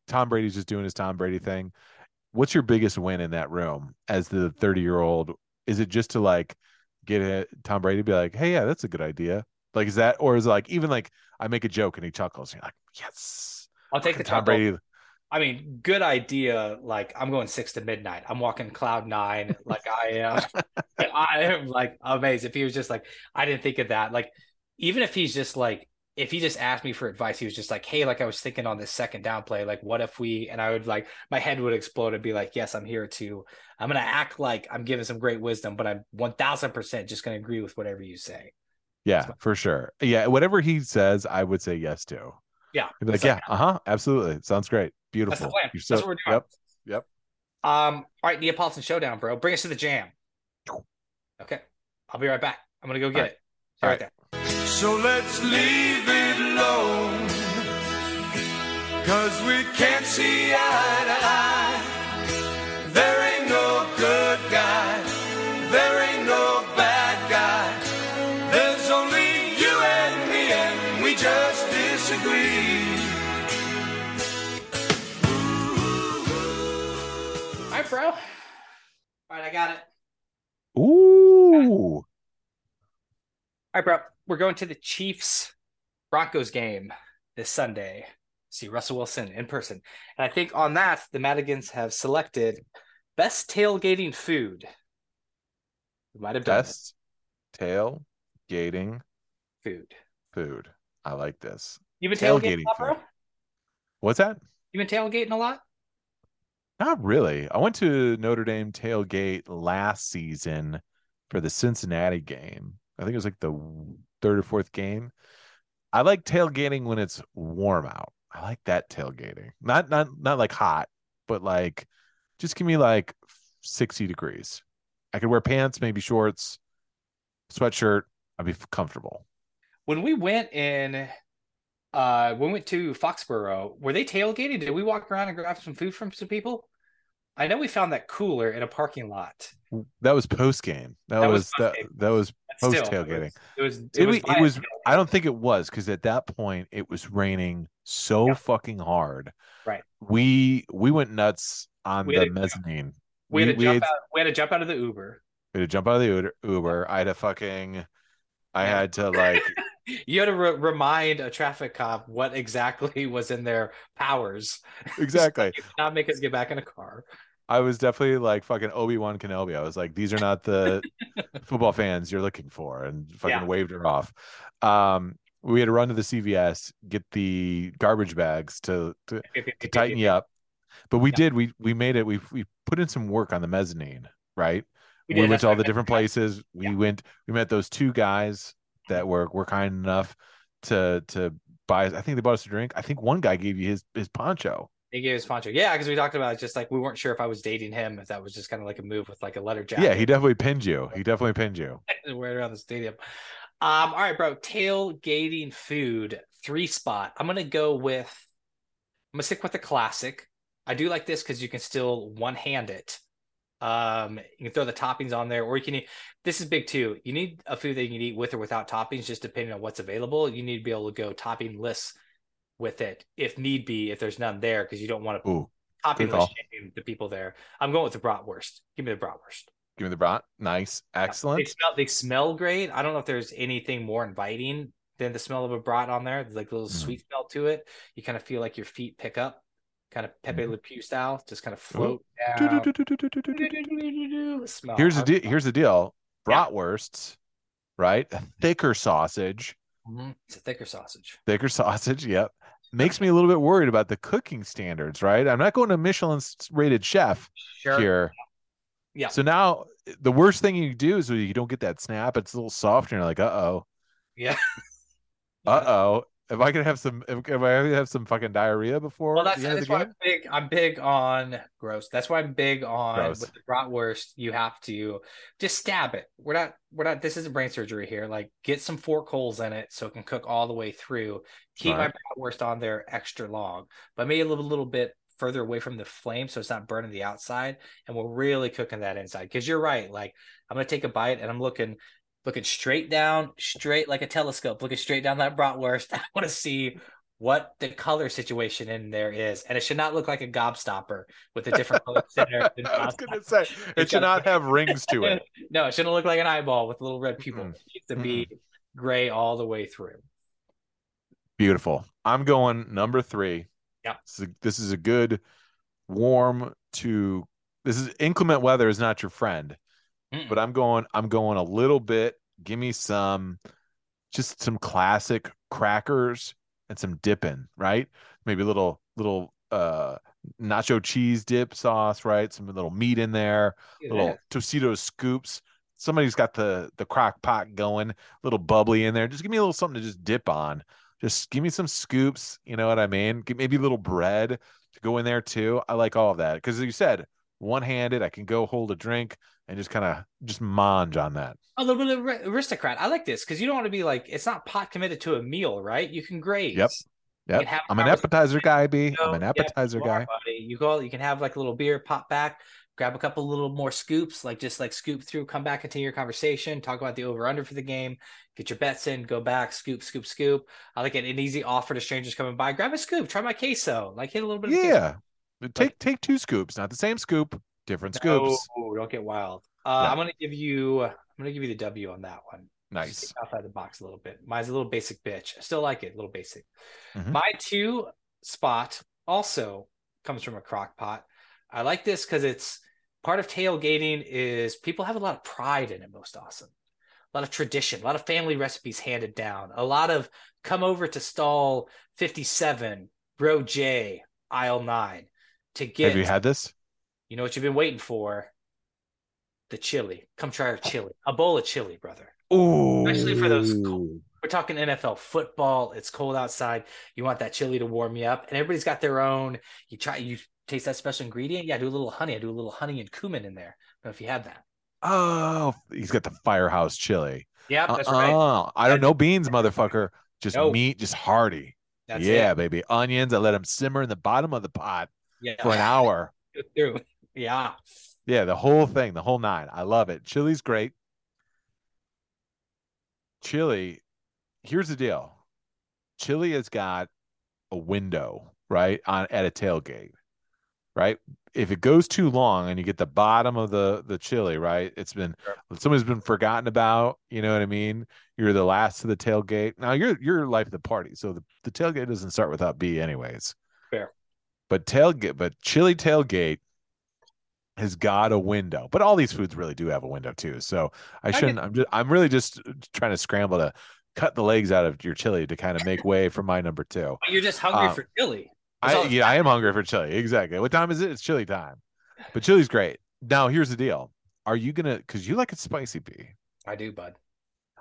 Tom Brady's just doing his Tom Brady thing. What's your biggest win in that room as the 30-year-old? Is it just to like get it, Tom Brady be like, hey, yeah, that's a good idea. Like, is that, or is it like, even like I make a joke and he chuckles and you're like, yes, I'll take the Tom Brady. I mean, good idea. Like, I'm going 6 to midnight. I'm walking cloud nine. Like I am like amazed. If he was just like, I didn't think of that. Like, even if he's just like, if he just asked me for advice, he was just like, hey, like I was thinking on this second down play, like what if we, and I would like, my head would explode and be like, yes, I'm here too. I'm going to act like I'm giving some great wisdom, but I'm 1000% just going to agree with whatever you say. Yeah, for sure. Yeah. Whatever he says, I would say yes to. Yeah. Like, yeah. Uh-huh. Absolutely. Sounds great. Beautiful. That's the plan. So, that's what we're doing. Yep. All right. Neapolitan Showdown, bro. Bring us to the jam. Okay. I'll be right back. I'm going to go get it. All right. There. So let's leave it alone, 'cause we can't see eye to eye. There ain't no good guy, there ain't no bad guy. There's only you and me, and we just disagree. All right, bro. All right, I got it. Ooh. Got it. All right, bro. We're going to the Chiefs-Broncos game this Sunday. See Russell Wilson in person. And I think on that, the Madigans have selected best tailgating food. We might have done best it. Tailgating food. I like this. You've been tailgating a lot, bro? What's that? You've been tailgating a lot? Not really. I went to Notre Dame tailgate last season for the Cincinnati game. I think it was like the 3rd or 4th game. I like tailgating when it's warm out. I like that tailgating. Not like hot, but like just give me like 60 degrees. I could wear pants, maybe shorts, sweatshirt. I'd be comfortable. When we went in, we went to Foxborough, were they tailgating? Did we walk around and grab some food from some people? I know we found that cooler in a parking lot. That was post game. That was post tailgating. It was. I don't think it was, because at that point it was raining so fucking hard. Right. We went nuts on the mezzanine. We had to jump out of the Uber. I had to fucking. I had to like. You had to remind a traffic cop what exactly was in their powers. Exactly. Not make us get back in a car. I was definitely like fucking Obi-Wan Kenobi. I was like, these are not the football fans you're looking for, and fucking waved her off. We had to run to the CVS, get the garbage bags to tighten you up. But we did. We made it. We put in some work on the mezzanine, right? We went to all the different places. We met those two guys that were kind enough to buy. I think they bought us a drink. I think one guy gave you his poncho. He gave his poncho. Yeah, because we talked about it, just like we weren't sure if I was dating him, if that was just kind of like a move with like a leather jacket. Yeah, he definitely pinned you. Wearing around the stadium. All right, bro. Tailgating food, 3 spot. I'm gonna stick with the classic. I do like this because you can still one hand it. You can throw the toppings on there, or you can eat. This is big too. You need a food that you can eat with or without toppings, just depending on what's available. You need to be able to go topping lists with it if need be, if there's none there, because you don't want to copy the people there. I'm going with the bratwurst. Give me the brat. Nice. Excellent. They smell great. I don't know if there's anything more inviting than the smell of a brat on there. There's like a little sweet smell to it. You kind of feel like your feet pick up, kind of Pepe Le Pew style, just kind of float down. Here's the deal. Bratwursts, right? Thicker sausage. Yep. Makes me a little bit worried about the cooking standards, right? I'm not going to Michelin rated chef here. Yeah. So now the worst thing you do is you don't get that snap. It's a little soft, and you're like, uh-oh. Yeah. Uh-oh. If I could have some fucking diarrhea before. Well, that's why I'm big on gross. That's why I'm big on with the bratwurst. You have to just stab it. We're not. This isn't brain surgery here. Like, get some fork holes in it so it can cook all the way through. Keep my bratwurst on there extra long, but maybe a little bit further away from the flame so it's not burning the outside, and we're really cooking that inside. Because you're right. Like, I'm gonna take a bite and I'm looking straight like a telescope, looking straight down that bratwurst. I want to see what the color situation in there is. And it should not look like a gobstopper with a different color center. I was going to say, it should not have rings to it. No, it shouldn't look like an eyeball with a little red pupil. Mm-hmm. It needs to be gray all the way through. Beautiful. I'm going number 3. Yeah. This is a good warm to – this is inclement weather is not your friend. But I'm going a little bit. Give me some classic crackers and some dipping, right? Maybe a little nacho cheese dip sauce, right? Some little meat in there, little Tostitos scoops. Somebody's got the crock pot going, a little bubbly in there. Just give me a little something to just dip on. Just give me some scoops. You know what I mean? Maybe a little bread to go in there too. I like all of that. Because as you said, one-handed, I can go hold a drink and just kind of mange on that. A little bit of aristocrat. I like this because you don't want to be like, it's not pot committed to a meal, right? You can graze. Yep. I'm an appetizer guy, B. I'm an appetizer guy. You can have like a little beer, pop back, grab a couple little more scoops, just scoop through, come back, continue your conversation, talk about the over-under for the game, get your bets in, go back, scoop. I like an easy offer to strangers coming by. Grab a scoop, try my queso, hit a little bit of queso. Take 2 scoops, not the same scoop, different scoops. Oh, don't get wild. Yeah. I'm gonna give you the W on that one. Nice. Just outside the box a little bit. Mine's a little basic bitch. I still like it, a little basic. Mm-hmm. My 2 spot also comes from a crock pot. I like this because it's part of tailgating is people have a lot of pride in it, most awesome. A lot of tradition, a lot of family recipes handed down, a lot of come over to stall 57, row J, aisle 9. Have you had this? You know what you've been waiting for? The chili. Come try our chili. A bowl of chili, brother. Ooh. Especially for those cold. We're talking NFL football. It's cold outside. You want that chili to warm you up. And everybody's got their own. You taste that special ingredient. Yeah, I do a little honey and cumin in there. I don't know if you had that. Oh, he's got the firehouse chili. Yeah, that's right. Oh, I don't know beans, motherfucker. Just meat, just hearty. That's it. Baby. Onions. I let them simmer in the bottom of the pot. Yeah. For an hour. Yeah, the whole thing, the whole 9. I love it. Chili's great. Chili, here's the deal. Chili has got a window, right, at a tailgate, right? If it goes too long and you get the bottom of the chili, right, it's been somebody's been forgotten about, you know what I mean? You're the last to the tailgate. Now, you're life of the party, so the tailgate doesn't start without B anyways. Fair. But chili tailgate has got a window. But all these foods really do have a window too. So I'm really just trying to scramble to cut the legs out of your chili to kind of make way for my number 2. You're just hungry for chili. I am hungry for chili. Exactly. What time is it? It's chili time. But chili's great. Now here's the deal. Are you gonna? Because you like it spicy, B. I do, bud.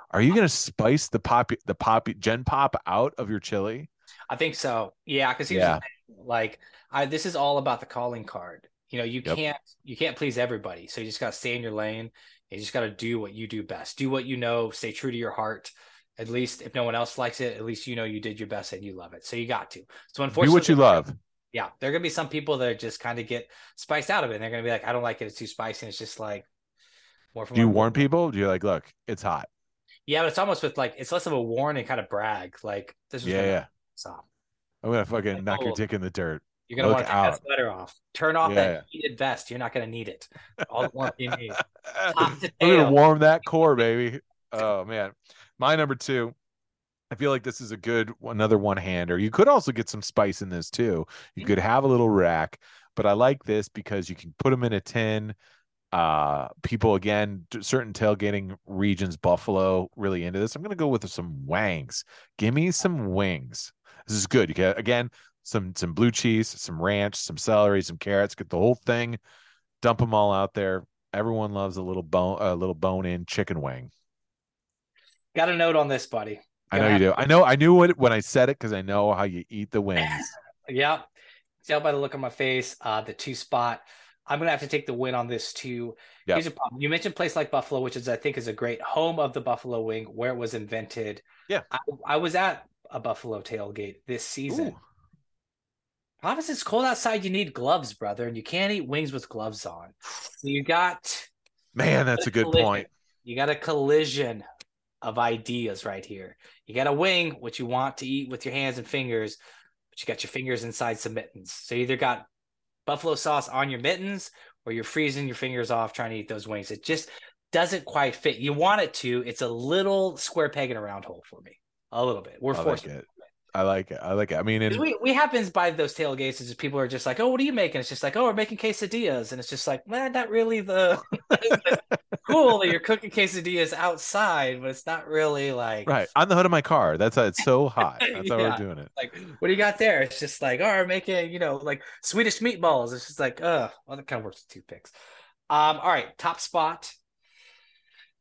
Are you gonna spice the Gen Pop out of your chili? I think so. Yeah, because this is all about the calling card. You know, you can't please everybody. So you just got to stay in your lane. You just got to do what you do best. Do what you know. Stay true to your heart. At least if no one else likes it, at least you know you did your best and you love it. So you got to. So unfortunately, do what you love. Yeah, there are gonna be some people that just kind of get spiced out of it. And they're gonna be like, I don't like it. It's too spicy. And it's just like more. Do you warn people? Do you like, look, it's hot? Yeah, but it's almost with it's less of a warn and kind of brag. Like this is stop. I'm gonna fucking knock your dick in the dirt. You're gonna want to take that sweater off. Turn off that heated vest. You're not gonna need it. All the warmth you need. I'm gonna warm that core, baby. Oh man, my number 2. I feel like this is a good another one-hander. You could also get some spice in this too. You could have a little rack, but I like this because you can put them in a tin. People again, certain tailgating regions, Buffalo, really into this. I'm gonna go with some wangs. Give me some wings. This is good. You can, again, some blue cheese, some ranch, some celery, some carrots. Get the whole thing. Dump them all out there. Everyone loves a little bone-in chicken wing. Got a note on this, buddy. I know you do. I know. I knew it when I said it because I know how you eat the wings. Yeah. Tell by the look on my face, the two spot. I'm going to have to take the win on this too. Yep. Here's a problem. You mentioned a place like Buffalo, which is, I think, is a great home of the Buffalo wing where it was invented. Yeah. I was at a Buffalo tailgate this season. Ooh. Obviously, it's cold outside. You need gloves, brother, and you can't eat wings with gloves on. So you got... Man, that's a good point. You got a collision of ideas right here. You got a wing, which you want to eat with your hands and fingers, but you got your fingers inside some mittens. So you either got buffalo sauce on your mittens or you're freezing your fingers off trying to eat those wings. It just doesn't quite fit. You want it to. It's a little square peg in a round hole for me. A little bit. We're fortunate. I like it. I mean, we happens by those tailgates. Is people are just like, "Oh, what are you making?" It's just like, "Oh, we're making quesadillas," and it's just like, "Man, not really the cool that you're cooking quesadillas outside, but it's not really like right on the hood of my car." That's how it's so hot. That's how we're doing it. Like, what do you got there? It's just like, "Oh, we're making like Swedish meatballs." It's just like, "Oh, well, that kind of works with toothpicks." All right, top spot.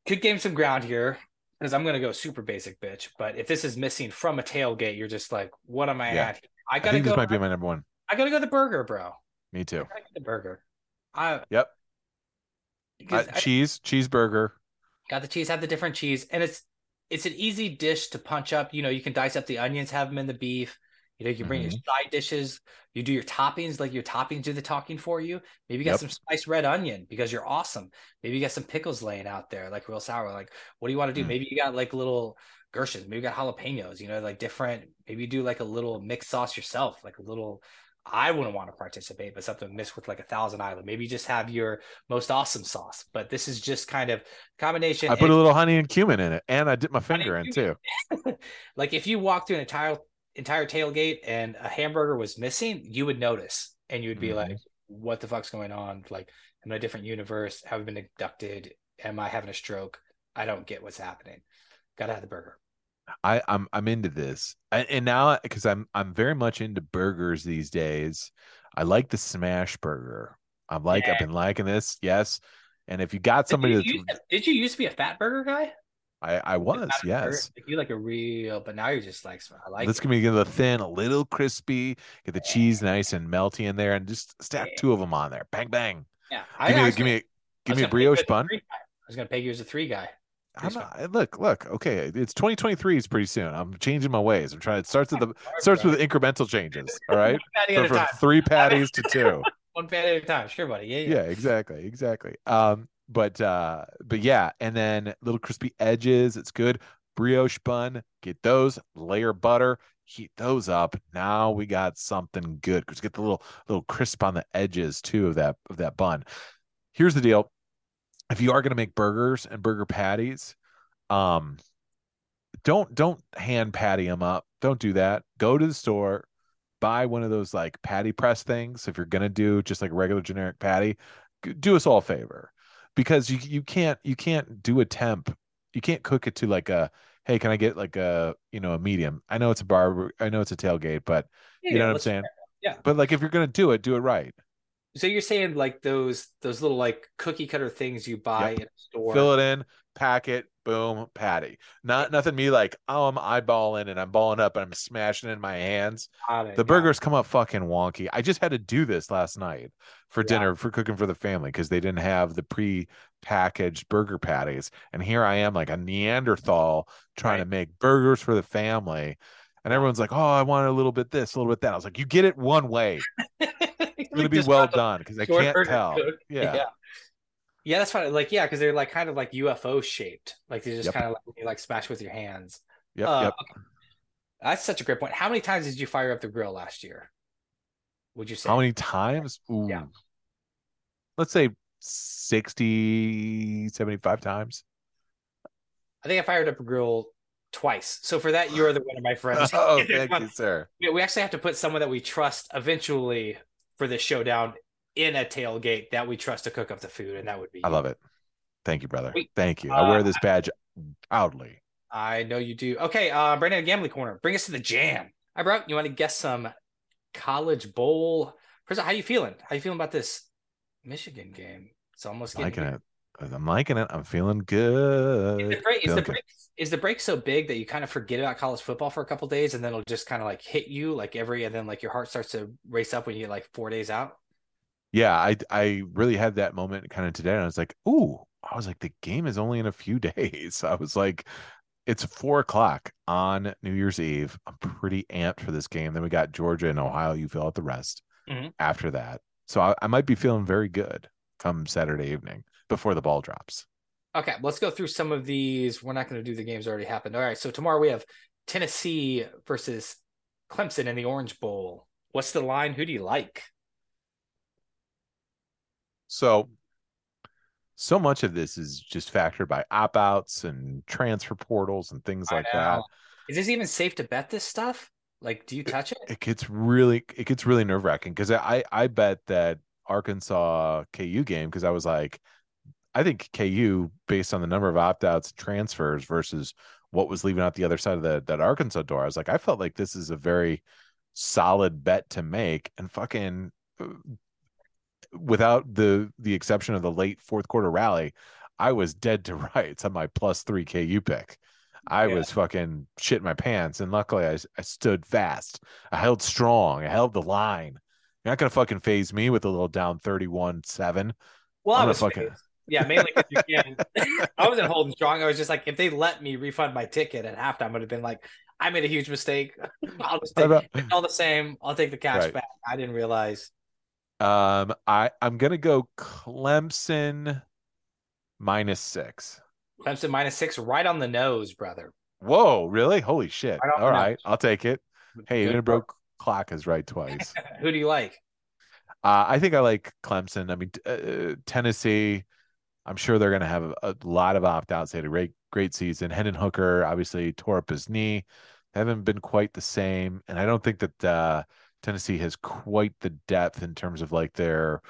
Could gain some ground here. Because I'm going to go super basic, bitch. But if this is missing from a tailgate, you're just like, what am I at here? I think this might be my number one. I got to go the burger, bro. Me too. I got to get the burger. Yep. Cheeseburger. Got the cheese, have the different cheese. And it's an easy dish to punch up. You know, you can dice up the onions, have them in the beef. You know, you bring your side dishes. You do your toppings, like your toppings do the talking for you. Maybe you got some sliced red onion because you're awesome. Maybe you got some pickles laying out there, like real sour. Like, what do you want to do? Maybe you got like little Gershons. Maybe you got jalapenos, like different. Maybe you do like a little mixed sauce yourself, like a little, I wouldn't want to participate, but something mixed with like a Thousand Island. Maybe you just have your most awesome sauce, but this is just kind of combination. I put a little honey and cumin in it, and I dip my finger in too. Like if you walk through an entire tailgate and a hamburger was missing, you would notice and you would be like, what the fuck's going on? Like, I'm in a different universe. Have I been abducted? Am I having a stroke? I don't get what's happening. Gotta have the burger. I'm into this. And now because I'm very much into burgers these days. I like the smash burger. I've been liking this. Yes. And if you got somebody did you used to be a fat burger guy? I was, yes. You like a real, but now you're just like, I like this. Can be the thin, a little crispy, get the cheese nice and melty in there, and just stack two of them on there. Bang, bang. Yeah. Give me a brioche bun. I was going to peg you as a three guy. Look. Okay. It's 2023 is pretty soon. I'm changing my ways. I'm trying. It starts with incremental changes. All right. From three patties to two. One patty at a time. Sure, buddy. Yeah. Yeah, exactly. But yeah, and then little crispy edges. It's good. Brioche bun. Get those. Layer butter. Heat those up. Now we got something good. Let's get the little crisp on the edges too of that bun. Here's the deal: if you are going to make burgers and burger patties, don't hand patty them up. Don't do that. Go to the store, buy one of those like patty press things. If you're going to do just like a regular generic patty, do us all a favor. Because you can't do a temp. You can't cook it to like a, hey, can I get like a, a medium? I know it's a bar. I know it's a tailgate, but you know what I'm saying? Yeah. But like, if you're going to do it right. So you're saying like those little like cookie cutter things you buy in a store. Fill it in, pack it, boom, patty. Nothing me like, oh, I'm eyeballing and I'm balling up and I'm smashing it in my hands. The burgers come up fucking wonky. I just had to do this last night for dinner for cooking for the family because they didn't have the pre-packaged burger patties. And here I am like a Neanderthal trying to make burgers for the family. And everyone's like, oh, I want a little bit this, a little bit that. I was like, you get it one way. It's going to be well done because I can't tell. Yeah. Yeah, that's funny. Like, yeah, because they're like kind of like UFO shaped. Like they just kind of like, you like smash with your hands. Yep. Okay. That's such a great point. How many times did you fire up the grill last year? Would you say? How many times? Ooh. Yeah. Let's say 60, 75 times. I think I fired up a grill twice. So for that, you're the winner, my friend. Oh, thank you, sir. We actually have to put someone that we trust eventually for this showdown in a tailgate that we trust to cook up the food, and that would be I love it. Thank you, brother. Thank you. I wear this badge proudly. I know you do. Okay, Brandana, Gambling Corner, bring us to the jam. I brought you want to guess some college bowl. First, how you feeling? How you feeling about this Michigan game? It's almost getting liking it. I'm liking it. I'm feeling good. Is the break so big that you kind of forget about college football for a couple of days, and then it'll just kind of like hit you like every, and then like your heart starts to race up when you get like 4 days out? Yeah, I really had that moment kind of today, and I was like, ooh, I was like, the game is only in a few days. I was like, it's 4:00 on New Year's Eve. I'm pretty amped for this game. Then we got Georgia and Ohio. You fill out the rest after that. So I might be feeling very good come Saturday evening before the ball drops. Okay, let's go through some of these. We're not going to do the games that already happened. All right, so tomorrow we have Tennessee versus Clemson in the Orange Bowl. What's the line? Who do you like? So much of this is just factored by opt-outs and transfer portals and things like that. Is this even safe to bet this stuff? Like, do you touch it? It gets really nerve-wracking because I bet that Arkansas KU game because I was like, I think KU, based on the number of opt-outs, transfers versus what was leaving out the other side of that Arkansas door, I was like, I felt like this is a very solid bet to make. And fucking without the exception of the late fourth quarter rally, I was dead to rights on my +3 KU pick. I was fucking shitting my pants. And luckily I stood fast. I held strong. I held the line. You're not going to fucking phase me with a little down 31-7. Well, I was fucking phased. Yeah, mainly because you can. I wasn't holding strong. I was just like, if they let me refund my ticket at halftime, I would have been like, I made a huge mistake. I'll just take it. All the same, I'll take the cash back. I didn't realize. I'm going to go Clemson -6. Clemson -6, right on the nose, brother. Whoa, really? Holy shit. Right. All right, I'll take it. Hey, even a broke clock is right twice. Who do you like? I think I like Clemson. I mean, Tennessee, I'm sure they're going to have a lot of opt-outs. They had a great season. Hendon Hooker obviously tore up his knee. They haven't been quite the same. And I don't think that Tennessee has quite the depth in terms of like their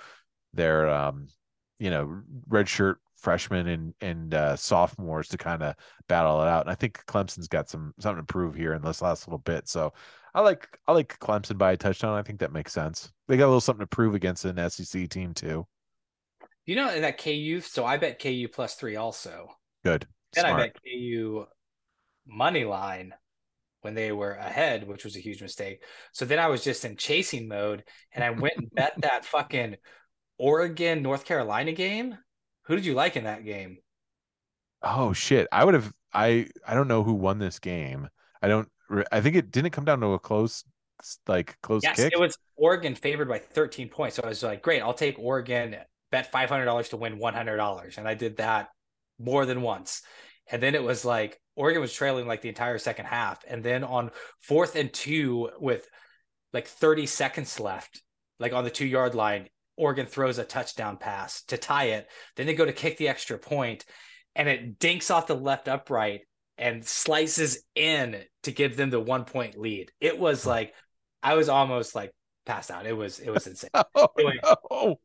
redshirt freshmen and sophomores to kind of battle it out. And I think Clemson's got something to prove here in this last little bit. So I like Clemson by a touchdown. I think that makes sense. They got a little something to prove against an SEC team too. You know, in that KU, so I bet KU +3 also. Good. And I bet KU money line when they were ahead, which was a huge mistake. So then I was just in chasing mode, and I went and bet that fucking Oregon, North Carolina game. Who did you like in that game? Oh, shit. I would have – I don't know who won this game. I think it didn't come down to a close kick. Yes, it was Oregon favored by 13 points. So I was like, great, I'll take Oregon – bet $500 to win $100. And I did that more than once. And then it was like Oregon was trailing like the entire second half. And then on 4th and 2 with like 30 seconds left, like on the 2-yard line, Oregon throws a touchdown pass to tie it. Then they go to kick the extra point and it dinks off the left upright and slices in to give them the 1-point lead. It was like, I was almost like passed out. It was insane. Oh, anyway, no.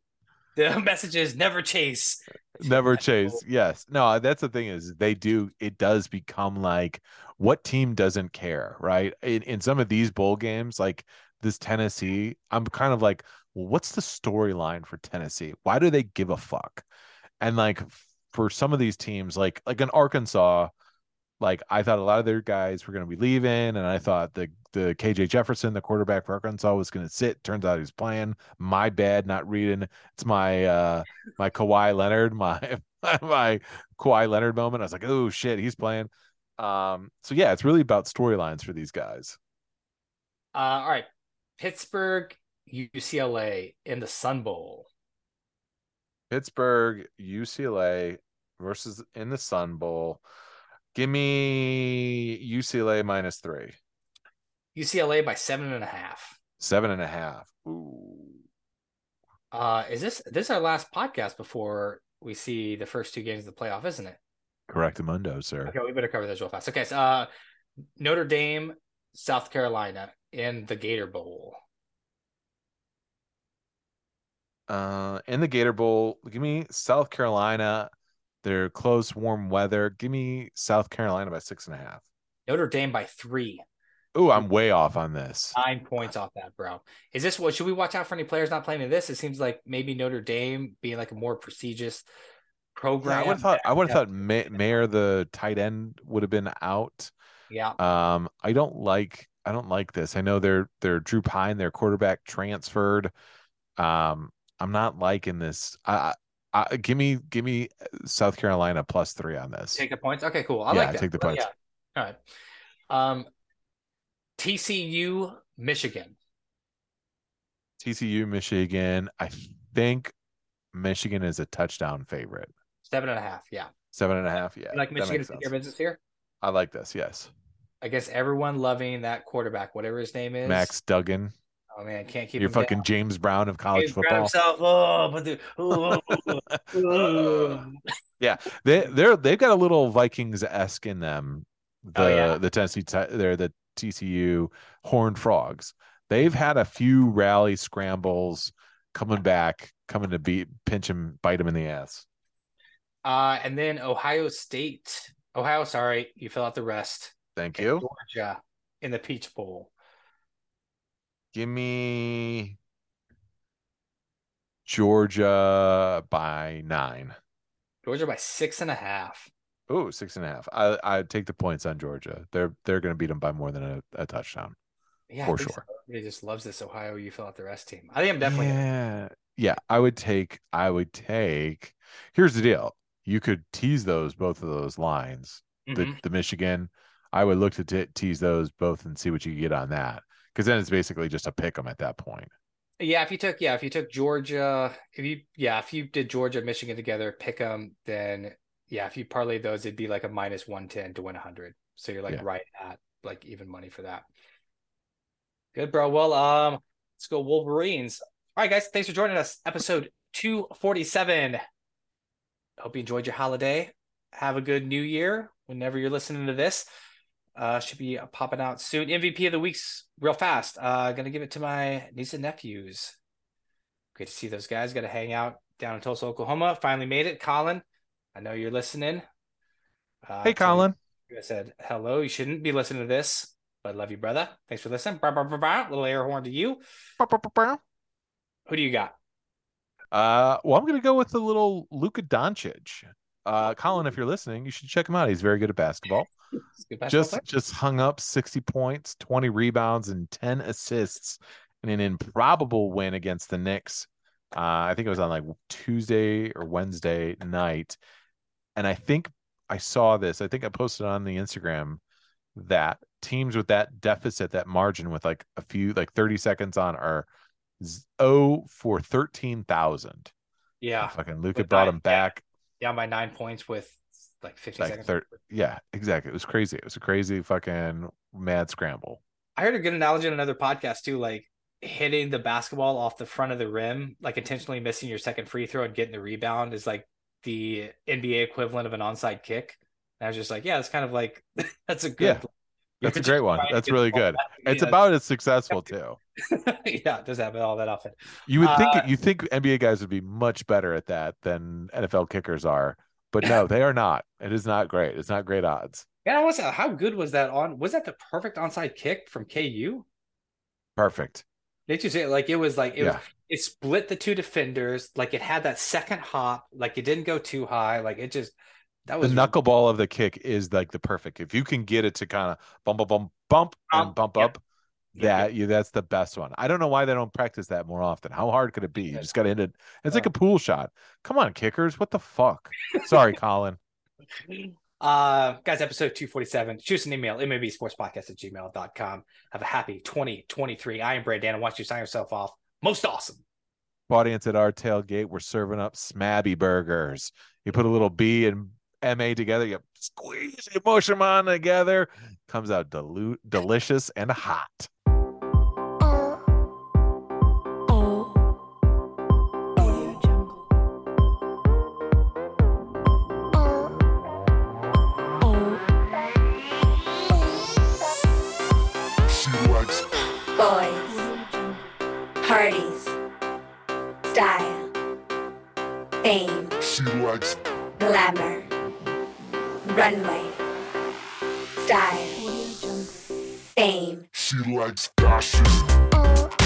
The message is never chase. Yes. No, that's the thing is they do. It does become like what team doesn't care, right? In some of these bowl games, like this Tennessee, I'm kind of like, well, what's the storyline for Tennessee? Why do they give a fuck? And like for some of these teams, like in Arkansas, like I thought a lot of their guys were going to be leaving, and I thought the KJ Jefferson, the quarterback for Arkansas, was going to sit. Turns out he's playing. My bad, not reading. It's my Kawhi Leonard, my Kawhi Leonard moment. I was like, oh shit, he's playing. So yeah, it's really about storylines for these guys. All right, Pittsburgh, UCLA in the Sun Bowl. Pittsburgh, UCLA versus in the Sun Bowl. Give me UCLA -3. UCLA by 7.5. 7.5. Ooh. Is this our last podcast before we see the first two games of the playoff, isn't it? Correctamundo, sir. Okay, we better cover those real fast. Okay, so Notre Dame, South Carolina in the Gator Bowl. In the Gator Bowl, give me South Carolina. They're close, warm weather. Give me South Carolina by 6.5. Notre Dame by 3. Oh, I'm way off on this. 9 points off that, bro. Is this what, should we watch out for any players not playing in this? It seems like maybe Notre Dame being like a more prestigious program. Yeah, I would have thought Mayer, the tight end, would have been out. Yeah. I don't like this. I know they're Drew Pine, their quarterback, transferred. I'm not liking this. Give me South Carolina +3 on this. Take the points. Okay, cool. I like that. Take the points. Yeah. All right. TCU, Michigan. TCU, Michigan. I think Michigan is a touchdown favorite. 7.5. Yeah. 7.5. Yeah. You like Michigan to take your business here? I like this. Yes. I guess everyone loving that quarterback, whatever his name is. Max Duggan. Oh man, can't keep. You're fucking down. James Brown of college football. Yeah, they've got a little Vikings-esque in them. The Tennessee, they're the TCU Horned Frogs. They've had a few rally scrambles coming back, coming to pinch him, bite him in the ass. And then Ohio. Sorry, you fill out the rest. Thank you. Georgia in the Peach Bowl. Give me Georgia by 9. Georgia by 6.5. Oh, 6.5. I take the points on Georgia. They're going to beat them by more than a touchdown. Yeah, for sure. Everybody just loves this Ohio. You fill out the rest team. I think I'm definitely. Yeah. I would take. Here's the deal. You could tease both of those lines. Mm-hmm. The Michigan. I would look to tease those both and see what you get on that. Because then it's basically just a pick 'em at that point. Yeah, if you took Georgia, if you did Georgia, Michigan together, pick 'em, then yeah, if you parlay those, it'd be like a -110 to win 100. So you're like right at like even money for that. Good, bro. Well, let's go Wolverines. All right, guys, thanks for joining us. Episode 247. Hope you enjoyed your holiday. Have a good New Year whenever you're listening to this. Should be popping out soon. MVP of the week's real fast. Gonna give it to my niece and nephews. Great to see those guys. Gotta hang out down in Tulsa, Oklahoma. Finally made it. Colin, I know you're listening. Hey, Colin. I said hello. You shouldn't be listening to this, but love you, brother. Thanks for listening. Little air horn to you. Who do you got? Well, I'm gonna go with the little Luka Doncic. Colin, if you're listening, you should check him out. He's very good at basketball. Just hung up 60 points, 20 rebounds, and 10 assists in an improbable win against the Knicks. I think it was on like Tuesday or Wednesday night. And I think I saw this. I think I posted on the Instagram that teams with that deficit, that margin with like a few, like 30 seconds on are 0 for 13,000. Yeah. Fucking Luka brought him back. Down by 9 points with like 50 seconds. Yeah, exactly. It was crazy. It was a crazy fucking mad scramble. I heard a good analogy on another podcast too, like hitting the basketball off the front of the rim, like intentionally missing your second free throw and getting the rebound is like the NBA equivalent of an onside kick. And I was just like, yeah, it's kind of like, that's a good. Yeah, that's a great one. That's really good. It's about as successful too. Yeah, it doesn't happen all that often. You would think NBA guys would be much better at that than NFL kickers are. But no, they are not. It is not great. It's not great odds. Yeah, I was. How good was that? Was that the perfect onside kick from KU? Perfect. They just it was. It split the two defenders. Like it had that second hop. Like it didn't go too high. Like it just that was the knuckleball of the kick is like the perfect. If you can get it to kind of bump up, that's the best one. I don't know why they don't practice that more often. How hard could it be? You just got to hit it. It's like a pool shot. Come on, kickers. What the fuck? Sorry, Colin. Guys, episode 247. Shoot us an email, mabsportspodcast@gmail.com. Have a happy 2023. I am Brandana. Watch you sign yourself off. Most awesome. Audience at our tailgate. We're serving up Smabby Burgers. You put a little B and MA together. You squeeze your motion on together. Comes out delicious and hot. Fame, she likes glamour, runway, style, fame. She likes fashion.